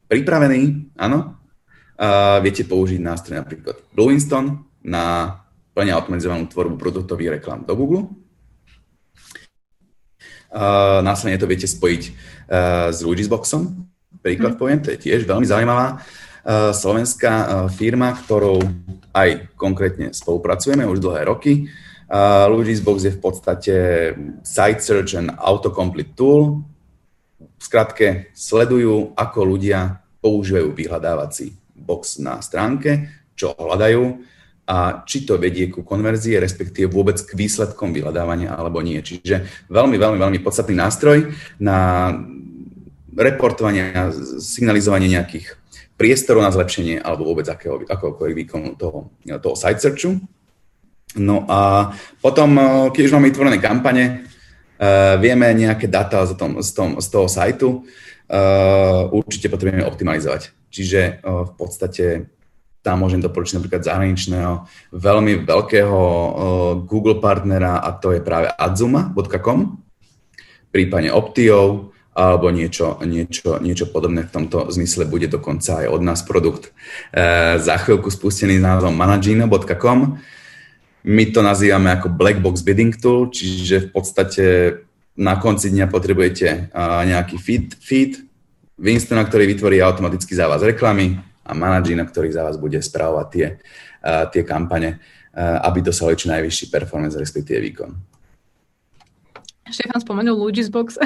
pripravený, áno, uh, viete použiť nástroj napríklad Blue Winston na plne automatizovanú tvorbu produktových reklám do Google. Uh, následne to viete spojiť uh, s Luigi's Boxom. Príklad mm. poviem, to je tiež veľmi zaujímavá uh, slovenská uh, firma, ktorou aj konkrétne spolupracujeme už dlhé roky. Uh, Luigi's Box je v podstate site search and autocomplete tool. V skratke sledujú, ako ľudia používajú vyhľadávací box na stránke, čo hľadajú a či to vedie ku konverzii, respektíve vôbec k výsledkom vyhľadávania alebo nie. Čiže veľmi, veľmi, veľmi podstatný nástroj na reportovanie, na signalizovanie nejakých priestorov na zlepšenie alebo vôbec akého, akéhokoľvek výkonu toho, toho site searchu. No a potom, keď už máme vytvorené kampane, vieme nejaké data z, tom, z, tom, z toho sajtu, určite potrebujeme optimalizovať. Čiže v podstate tam môžem doporučiť napríklad zahraničného veľmi veľkého Google partnera a to je práve adzuma bodka com, prípadne Optio alebo niečo, niečo, niečo podobné v tomto zmysle bude dokonca aj od nás produkt. E, za chvíľku spustený s názvom managino bodka com. My to nazývame ako black box bidding tool, čiže v podstate na konci dňa potrebujete nejaký feed, feed Winstona, ktorý vytvorí automaticky za vás reklamy a Managino, ktorý za vás bude správovať tie, tie kampane, aby dosahli čo najvyšší performance, respektíve výkon. Štefan spomenul Luigi's Box,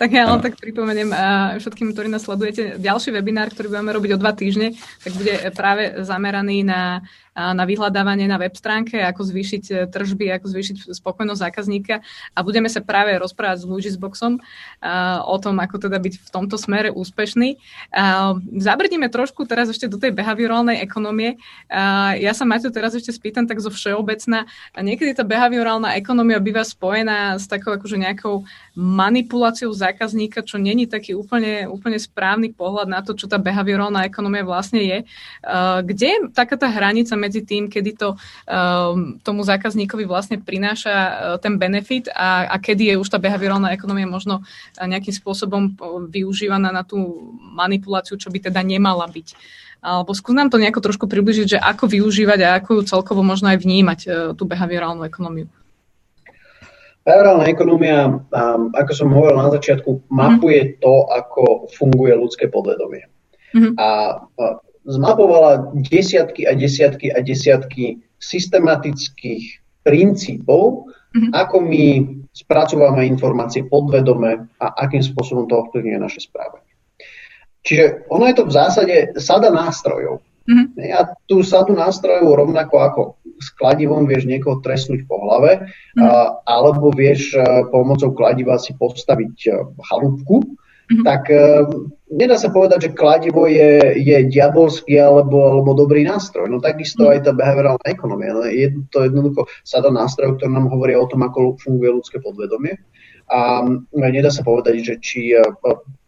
tak ja len tak pripomeniem všetkým, ktorí nás sledujete. Ďalší webinár, ktorý budeme robiť o dva týždne, tak bude práve zameraný na, na vyhľadávanie na web stránke, ako zvýšiť tržby, ako zvýšiť spokojnosť zákazníka a budeme sa práve rozprávať s Luigi's Boxom o tom, ako teda byť v tomto smere úspešný. Zabrdíme trošku teraz ešte do tej behaviorálnej ekonomie. Ja sa Maťo teraz ešte spýtam tak zo všeobecná. Niekedy tá behaviorálna ekonomia býva spojená s takou akože nejakou manipuláciou zákazníka, čo není taký úplne, úplne správny pohľad na to, čo tá behaviorálna ekonomia vlastne je. Kde je taká tá hranica medzi tým, kedy to tomu zákazníkovi vlastne prináša ten benefit a, a kedy je už tá behaviorálna ekonomia možno nejakým spôsobom využívaná na tú manipuláciu, čo by teda nemala byť? Alebo skús nám to nejako trošku približiť, že ako využívať a ako ju celkovo možno aj vnímať tú behaviorálnu ekonómiu. Behaviorálna ekonomia, ako som hovoril na začiatku, mapuje to, ako funguje ľudské podvedomie. Mm-hmm. A zmapovala desiatky a desiatky a desiatky systematických princípov, mm-hmm. ako my spracovávame informácie podvedome a akým spôsobom to ovplyvňuje naše správanie. Čiže ono je to v zásade sada nástrojov. Mm-hmm. A tú sadu nástrojov rovnako ako s kladivom vieš niekoho trestnúť po hlave, mm-hmm. a, alebo vieš pomocou kladiva si postaviť halúbku, mm-hmm. tak e, nedá sa povedať, že kladivo je, je diabolský alebo, alebo dobrý nástroj. No takisto mm-hmm. aj tá behaviorálna ekonomia. No, je to jednoducho sada nástrojov, ktoré nám hovoria o tom, ako funguje ľudské podvedomie. A nedá sa povedať, že či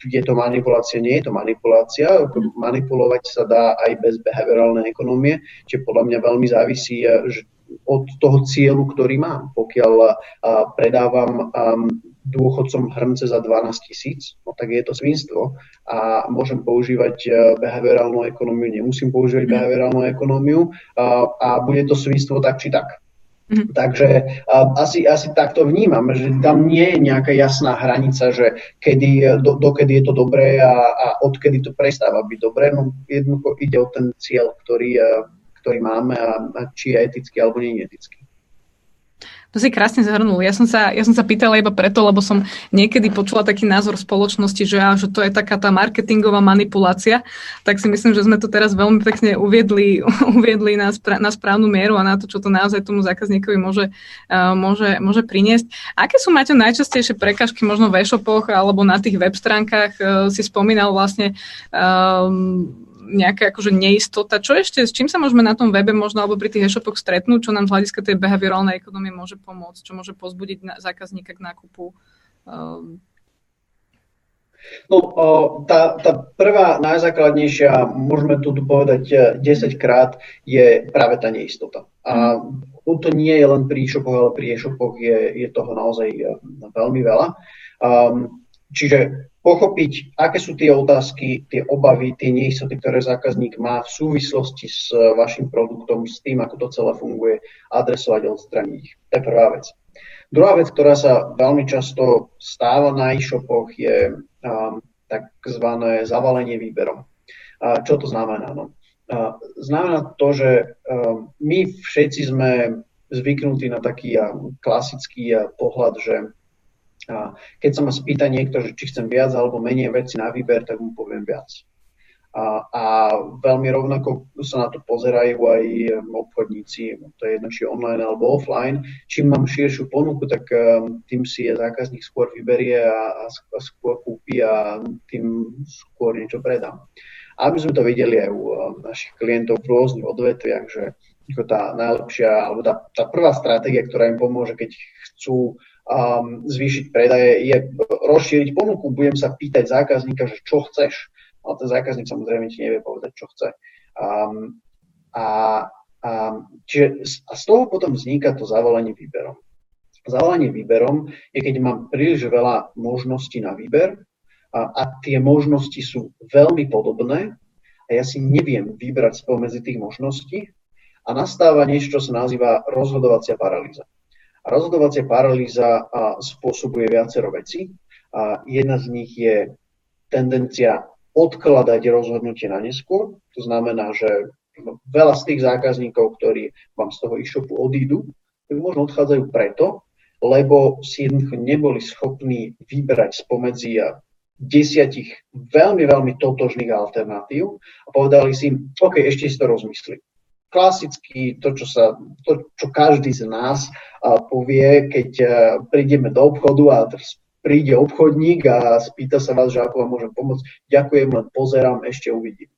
je to manipulácia, nie je to manipulácia. Manipulovať sa dá aj bez behaviorálnej ekonomie, čiže podľa mňa veľmi závisí od toho cieľu, ktorý mám. Pokiaľ predávam dôchodcom hrnce za dvanásť tisíc, no tak je to svinstvo a môžem používať behaviorálnu ekonómiu, nemusím používať behaviorálnu ekonómiu a bude to svinstvo tak či tak. Mm-hmm. Takže asi, asi takto vnímam, že tam nie je nejaká jasná hranica, že kedy, do, dokedy je to dobré a, a odkedy to prestáva byť dobré. No jednoducho ide o ten cieľ, ktorý, ktorý máme a či je etický alebo nie je etický. To si krásne zhrnul. Ja som sa, ja som sa pýtala iba preto, lebo som niekedy počula taký názor spoločnosti, že, á, že to je taká tá marketingová manipulácia. Tak si myslím, že sme to teraz veľmi pekne uviedli, uviedli na, spra- na správnu mieru a na to, čo to naozaj tomu zákazníkovi môže, uh, môže, môže priniesť. Aké sú, Maťo, najčastejšie prekážky možno v e-shopoch alebo na tých web stránkach? Uh, si spomínal vlastne... Um, nejaká akože neistota. Čo ešte, s čím sa môžeme na tom webe možno alebo pri tých e-shopoch stretnúť, čo nám z hľadiska tej behaviorálnej ekonomie môže pomôcť, čo môže pozbudiť zákazníka k nákupu? No, tá, tá prvá, najzákladnejšia, môžeme tu povedať desaťkrát, je práve tá neistota. A to nie je len pri e-shopoch, ale pri e-shopoch je, je toho naozaj veľmi veľa. Čiže pochopiť, aké sú tie otázky, tie obavy, tie neistoty, ktoré zákazník má v súvislosti s vašim produktom, s tým, ako to celé funguje, adresovať a odstraniť ich. To je prvá vec. Druhá vec, ktorá sa veľmi často stáva na e-shopoch, je um, takzvané zavalenie výberom. A čo to znamená? No? A znamená to, že um, my všetci sme zvyknutí na taký um, klasický uh, pohľad, že a keď sa ma spýta niekto, že či chcem viac alebo menej veci na výber, tak mu poviem viac. A, a veľmi rovnako sa na to pozerajú aj obchodníci, to je jedno, či online alebo offline. Čím mám širšiu ponuku, tak tým si zákazník skôr vyberie a, a skôr kúpi a tým skôr niečo predám. Aby sme to videli aj u našich klientov v rôznych odvetviach, že ako tá najlepšia, alebo tá, tá prvá stratégia, ktorá im pomôže, keď chcú um, zvýšiť predaje, je rozšíriť ponuku. Budem sa pýtať zákazníka, že čo chceš, ale ten zákazník samozrejme ti nevie povedať, čo chce. Um, a, a, čiže, a z toho potom vzniká to zavolanie výberom. Zavolanie výberom je, keď mám príliš veľa možností na výber a, a tie možnosti sú veľmi podobné a ja si neviem vybrať spomedzi tých možností a nastáva niečo, čo sa nazýva rozhodovacia paralýza. A rozhodovacia paralýza a, spôsobuje viacero vecí. A jedna z nich je tendencia odkladať rozhodnutie na neskôr. To znamená, že veľa z tých zákazníkov, ktorí vám z toho e-shopu odídu, tak možno odchádzajú preto, lebo si jednoducho neboli schopní vybrať spomedzi desiatich veľmi, veľmi totožných alternatív a povedali si im, OK, ešte si to rozmyslí. Klasicky to, čo, sa, to, čo každý z nás a, povie, keď a, prídeme do obchodu a príde obchodník a spýta sa vás, že ako vám môžem pomôcť, ďakujem, len pozerám, ešte uvidím.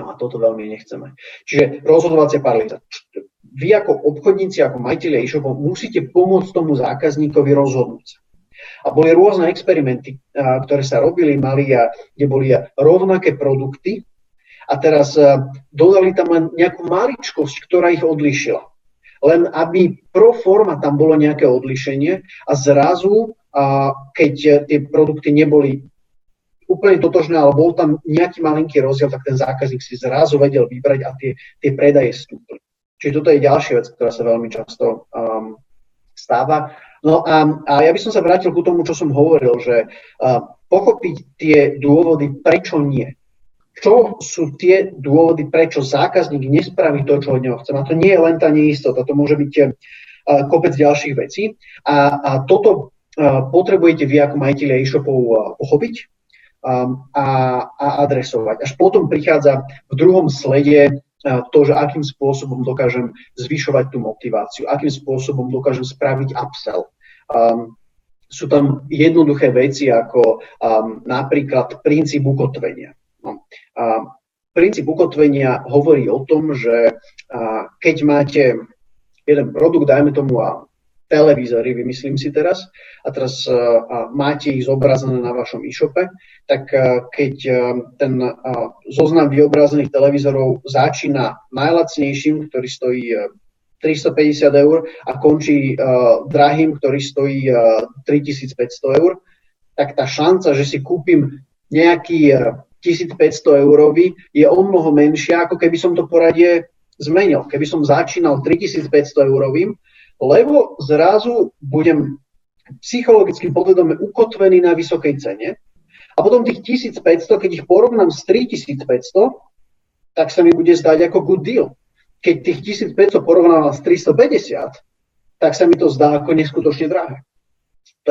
No a toto veľmi nechceme. Čiže rozhodovacia paralýza. Vy ako obchodníci, ako majitelia e-shopov musíte pomôcť tomu zákazníkovi rozhodnúť sa. A boli rôzne experimenty, a, ktoré sa robili, mali a, kde boli a, rovnaké produkty a teraz a, dodali tam len nejakú maličkosť, ktorá ich odlíšila. Len aby pro forma tam bolo nejaké odlíšenie a zrazu, a, keď a, tie produkty neboli úplne totožné, ale bol tam nejaký malinký rozdiel, tak ten zákazník si zrazu vedel vybrať a tie, tie predaje stúpli. Čiže toto je ďalšia vec, ktorá sa veľmi často um, stáva. No a, a ja by som sa vrátil ku tomu, čo som hovoril, že uh, pochopiť tie dôvody, prečo nie. Čo sú tie dôvody, prečo zákazník nespraví to, čo od neho chce. A to nie je len tá neistota, to môže byť uh, kopec ďalších vecí. A, a toto uh, potrebujete vy ako majitelia e-shopov uh, pochopiť um, a, a adresovať. Až potom prichádza v druhom slede to, že akým spôsobom dokážem zvyšovať tú motiváciu, akým spôsobom dokážem spraviť upsell. Um, sú tam jednoduché veci ako um, napríklad princíp ukotvenia. No. Um, princíp ukotvenia hovorí o tom, že uh, keď máte jeden produkt, dajme tomu a televízory, vymyslím si teraz, a teraz uh, a máte ich zobrazené na vašom e-shope, tak uh, keď uh, ten uh, zoznam vyobrazených televízorov začína najlacnejším, ktorý stojí uh, tristopäťdesiat eur a končí uh, drahým, ktorý stojí uh, tritisícpäťsto eur, tak tá šanca, že si kúpim nejaký uh, tisícpäťsto eurový, je omnoho menšia, ako keby som to poradie zmenil. Keby som začínal tritisícpäťsto eurovým, lebo zrazu budem psychologicky podvedome ukotvený na vysokej cene a potom tých tisícpäťsto, keď ich porovnám s tritisícpäťsto, tak sa mi bude zdať ako good deal. Keď tých tisícpäťsto porovnám s tristopäťdesiat, tak sa mi to zdá ako neskutočne drahé.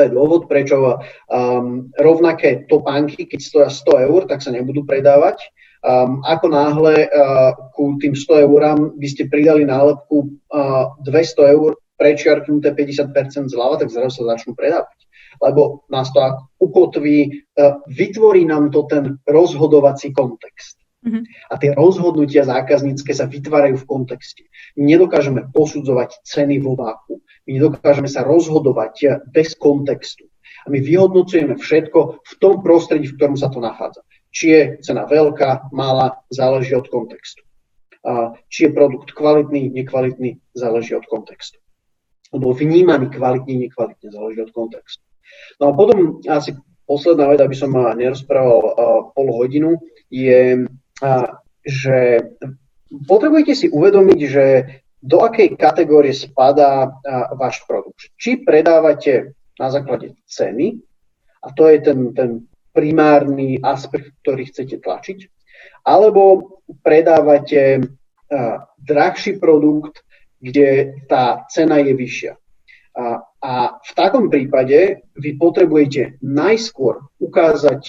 To je dôvod, prečo um, rovnaké topánky, keď stoja sto eur, tak sa nebudú predávať. Um, ako náhle uh, ku tým sto eurám by ste pridali nálepku uh, dvesto eur, prečiarknuté päťdesiat percent zľava, tak zrazu sa začnú predávať. Lebo nás to ukotví, vytvorí nám to ten rozhodovací kontext. Mm-hmm. A tie rozhodnutia zákaznícke sa vytvárajú v kontexte. My nedokážeme posudzovať ceny vo váku. My nedokážeme sa rozhodovať bez kontextu. A my vyhodnocujeme všetko v tom prostredí, v ktorom sa to nachádza. Či je cena veľká, malá, záleží od kontextu. A či je produkt kvalitný, nekvalitný, záleží od kontextu. Lebo vnímaný kvalitne, nekvalitne, záleží od kontextu. No a potom asi posledná vec, aby som nerozprával uh, pol hodinu, je, uh, že potrebujete si uvedomiť, že do akej kategórie spadá uh, váš produkt. Či predávate na základe ceny, a to je ten, ten primárny aspekt, ktorý chcete tlačiť, alebo predávate uh, drahší produkt, kde tá cena je vyššia. A, a v takom prípade vy potrebujete najskôr ukázať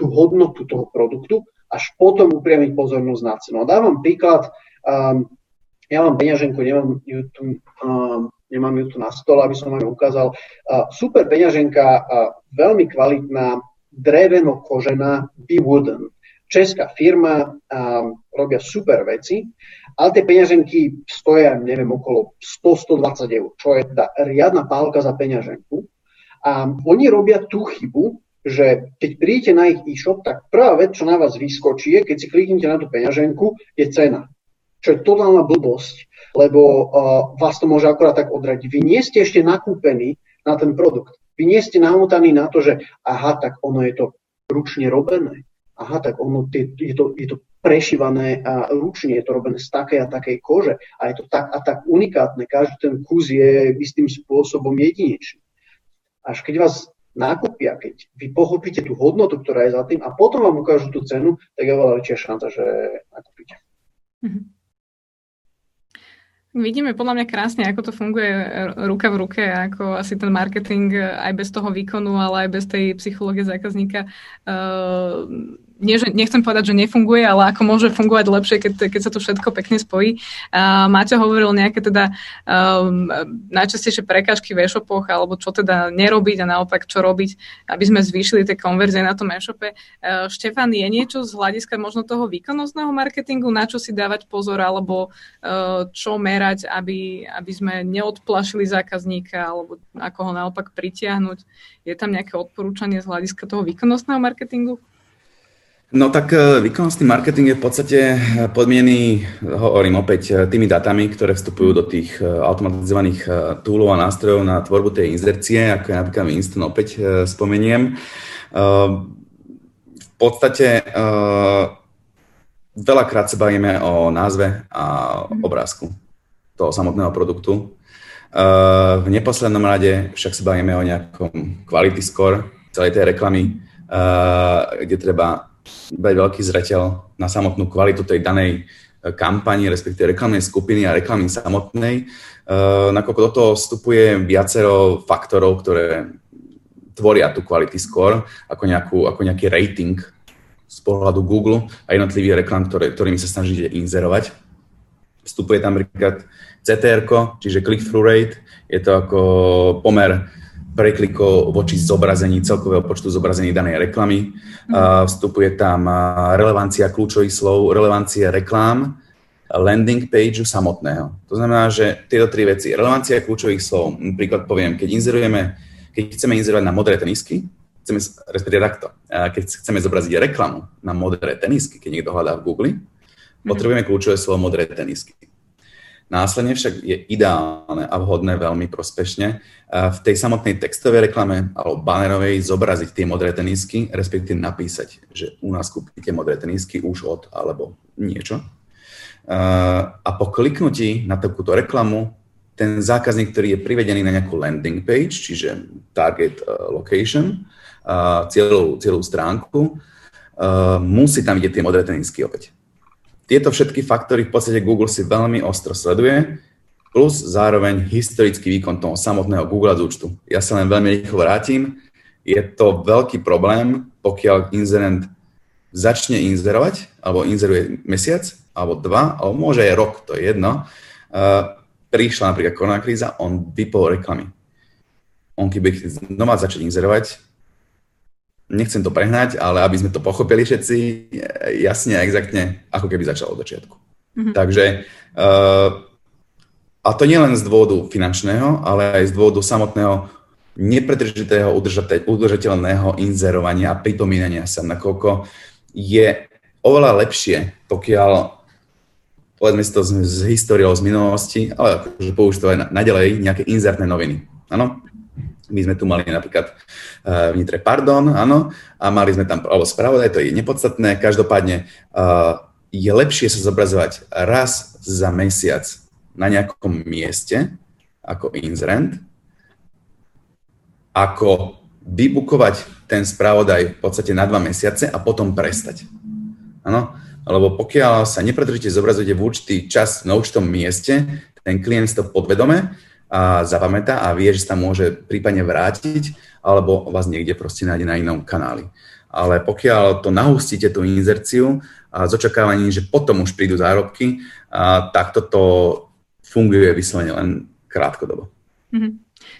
tú hodnotu toho produktu, až potom upriamiť pozornosť na cenu. A dávam príklad, um, ja mám peňaženku, nemám ju tu, um, nemám ju tu na stole, aby som vám ju ukázal. Uh, super peňaženka, uh, veľmi kvalitná, dreveno-kožená BeWooden. Česká firma, um, robia super veci, ale tie peňaženky stoja, neviem, okolo sto až stodvadsať eur, čo je tá riadna pálka za peňaženku. A oni robia tú chybu, že keď prídete na ich e-shop, tak prvá vec, čo na vás vyskočí, je, keď si kliknete na tú peňaženku, je cena. Čo je totálna blbosť, lebo uh, vás to môže akorát tak odradiť. Vy nie ste ešte nakúpení na ten produkt. Vy nie ste namotaní na to, že aha, tak ono je to ručne robené. Aha, tak ono je to, je to prešívané a ručne, je to robené z takej a takej kože. A je to tak a tak unikátne. Každý ten kus je istým spôsobom jedinečný. Až keď vás nákupia, keď vy pochopíte tú hodnotu, ktorá je za tým a potom vám ukážu tú cenu, tak je veľa väčšia šanca, že nakúpite. Mm-hmm. Vidíme podľa mňa krásne, ako to funguje ruka v ruke, ako asi ten marketing aj bez toho výkonu, ale aj bez tej psychológie zákazníka uh, nie, že, nechcem povedať, že nefunguje, ale ako môže fungovať lepšie, keď, keď sa to všetko pekne spojí. A Maťo hovoril nejaké teda um, najčastejšie prekážky v e-shopoch, alebo čo teda nerobiť a naopak čo robiť, aby sme zvýšili tie konverzie na tom e-shope. Uh, Štefan, je niečo z hľadiska možno toho výkonnostného marketingu, na čo si dávať pozor, alebo uh, čo merať, aby, aby sme neodplašili zákazníka, alebo ako ho naopak pritiahnuť? Je tam nejaké odporúčanie z hľadiska toho výkonnostného marketingu? No tak výkonnostný marketing je v podstate podmienený, hovorím opäť, tými datami, ktoré vstupujú do tých automatizovaných toolov a nástrojov na tvorbu tej inzercie, ako je napríklad Winston, opäť spomeniem. V podstate veľakrát sa bavíme o názve a obrázku toho samotného produktu. V neposlednom rade však sa bavíme o nejakom quality score celej tej reklamy, kde treba dať veľký zreteľ na samotnú kvalitu tej danej kampani, respektíve reklamnej skupiny a reklamy samotnej. E, nakoľko do toho vstupuje viacero faktorov, ktoré tvoria tú quality score, ako, nejakú, ako nejaký rating z pohľadu Google a jednotlivých reklám, ktoré, ktorými sa snažíte inzerovať. Vstupuje tam napríklad C T R, čiže click-through rate, je to ako pomer preklikov voči zobrazení, celkového počtu zobrazení danej reklamy. Vstupuje tam relevancia kľúčových slov, relevancia reklám, landing page samotného. To znamená, že tieto tri veci, relevancia kľúčových slov, príklad poviem, keď inzerujeme, keď chceme inzerovať na modré tenisky, chceme, respektíve takto, keď chceme zobraziť reklamu na modré tenisky, keď niekto hľadá v Google, potrebujeme kľúčové slovo modré tenisky. Následne však je ideálne a vhodné, veľmi prospešne v tej samotnej textovej reklame alebo banerovej zobraziť tie modré tenisky, respektíve napísať, že u nás kúpite modré tenisky už od alebo niečo. A po kliknutí na takúto reklamu ten zákazník, ktorý je privedený na nejakú landing page, čiže target location, cieľovú, cieľovú stránku, musí tam vidieť tie modré tenisky opäť. Tieto všetky faktory v podstate Google si veľmi ostro sleduje, plus zároveň historický výkon toho samotného Google z účtu. Ja sa len veľmi rýchlo vrátim. Je to veľký problém, pokiaľ inzerent začne inzerovať, alebo inzeruje mesiac, alebo dva, alebo môže aj rok, to je jedno. Prišla napríklad koronakríza, on vypol reklamy. On keby chcel znova začať inzerovať, nechcem to prehnať, ale aby sme to pochopili všetci, jasne a exaktne, ako keby začalo od začiatku. Mm-hmm. Takže, a to nie len z dôvodu finančného, ale aj z dôvodu samotného nepretržitého udržateľného inzerovania a pripomínania sa, nakoľko je oveľa lepšie, pokiaľ, povedzme si to z, z históriou, z minulosti, ale akože použiť to aj naďalej, nejaké inzertné noviny. Áno? My sme tu mali napríklad uh, vnitre pardon, áno, a mali sme tam alebo spravodaj, to je nepodstatné. Každopádne uh, je lepšie sa zobrazovať raz za mesiac na nejakom mieste ako inzerent, ako vybukovať ten spravodaj v podstate na dva mesiace a potom prestať. Áno, lebo pokiaľ sa nepretržite zobrazujete v určitý čas na určitom mieste, ten klient si to podvedome a zapamätá a vie, že sa môže prípadne vrátiť, alebo vás niekde proste nájde na inom kanáli. Ale pokiaľ to nahustíte tú inzerciu a z očakávaním, že potom už prídu zárobky, a takto to funguje vyslovene len krátkodobo. Mm-hmm.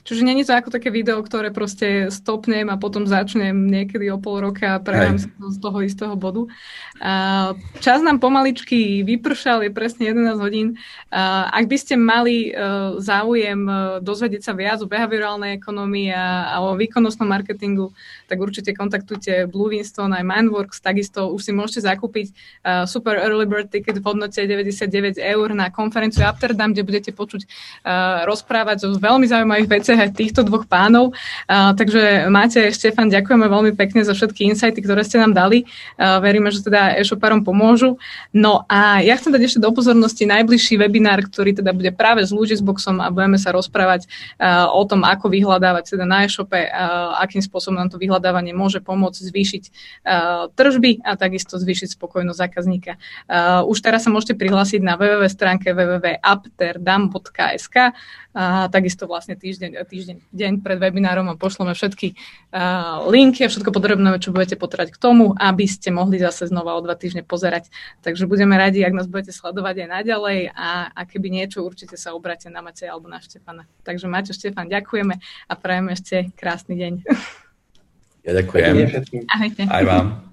Čiže nie je to ako také video, ktoré proste stopnem a potom začnem niekedy o pol roka a prerám sa z toho istého bodu. A čas nám pomaličky vypršal, je presne jedenásť hodín. A ak by ste mali záujem dozvedieť sa viac o behaviorálnej ekonomii a o výkonnostnom marketingu, tak určite kontaktujte Blue Winston aj Mindworks. Takisto už si môžete zakúpiť super early bird ticket v hodnote deväťdesiatdeväť eur na konferenciu Amsterdam, kde budete počuť rozprávať o veľmi zaujímavých veciach aj týchto dvoch pánov. Uh, takže Matej, Štefan, ďakujeme veľmi pekne za všetky insighty, ktoré ste nám dali. Uh, veríme, že teda e-shopárom pomôžu. No a ja chcem dať ešte do pozornosti najbližší webinár, ktorý teda bude práve s Luigi's Boxom a budeme sa rozprávať uh, o tom, ako vyhľadávať teda na e-shope, uh, akým spôsobom nám to vyhľadávanie môže pomôcť zvýšiť uh, tržby a takisto zvýšiť spokojnosť zákazníka. Uh, už teraz sa môžete prihlásiť na www stránke w w w bodka apterdam bodka es ka a takisto vlastne Týždeň, týždeň, deň pred webinárom a pošleme všetky uh, linky a všetko podrobné, čo budete potrebovať k tomu, aby ste mohli zase znova o dva týždne pozerať. Takže budeme radi, ak nás budete sledovať aj naďalej a, a keby niečo, určite sa obráte na Mateja alebo na Štefana. Takže Matej, Štefan, ďakujeme a prajeme ešte krásny deň. Ja ďakujem. Ahojte. Aj vám.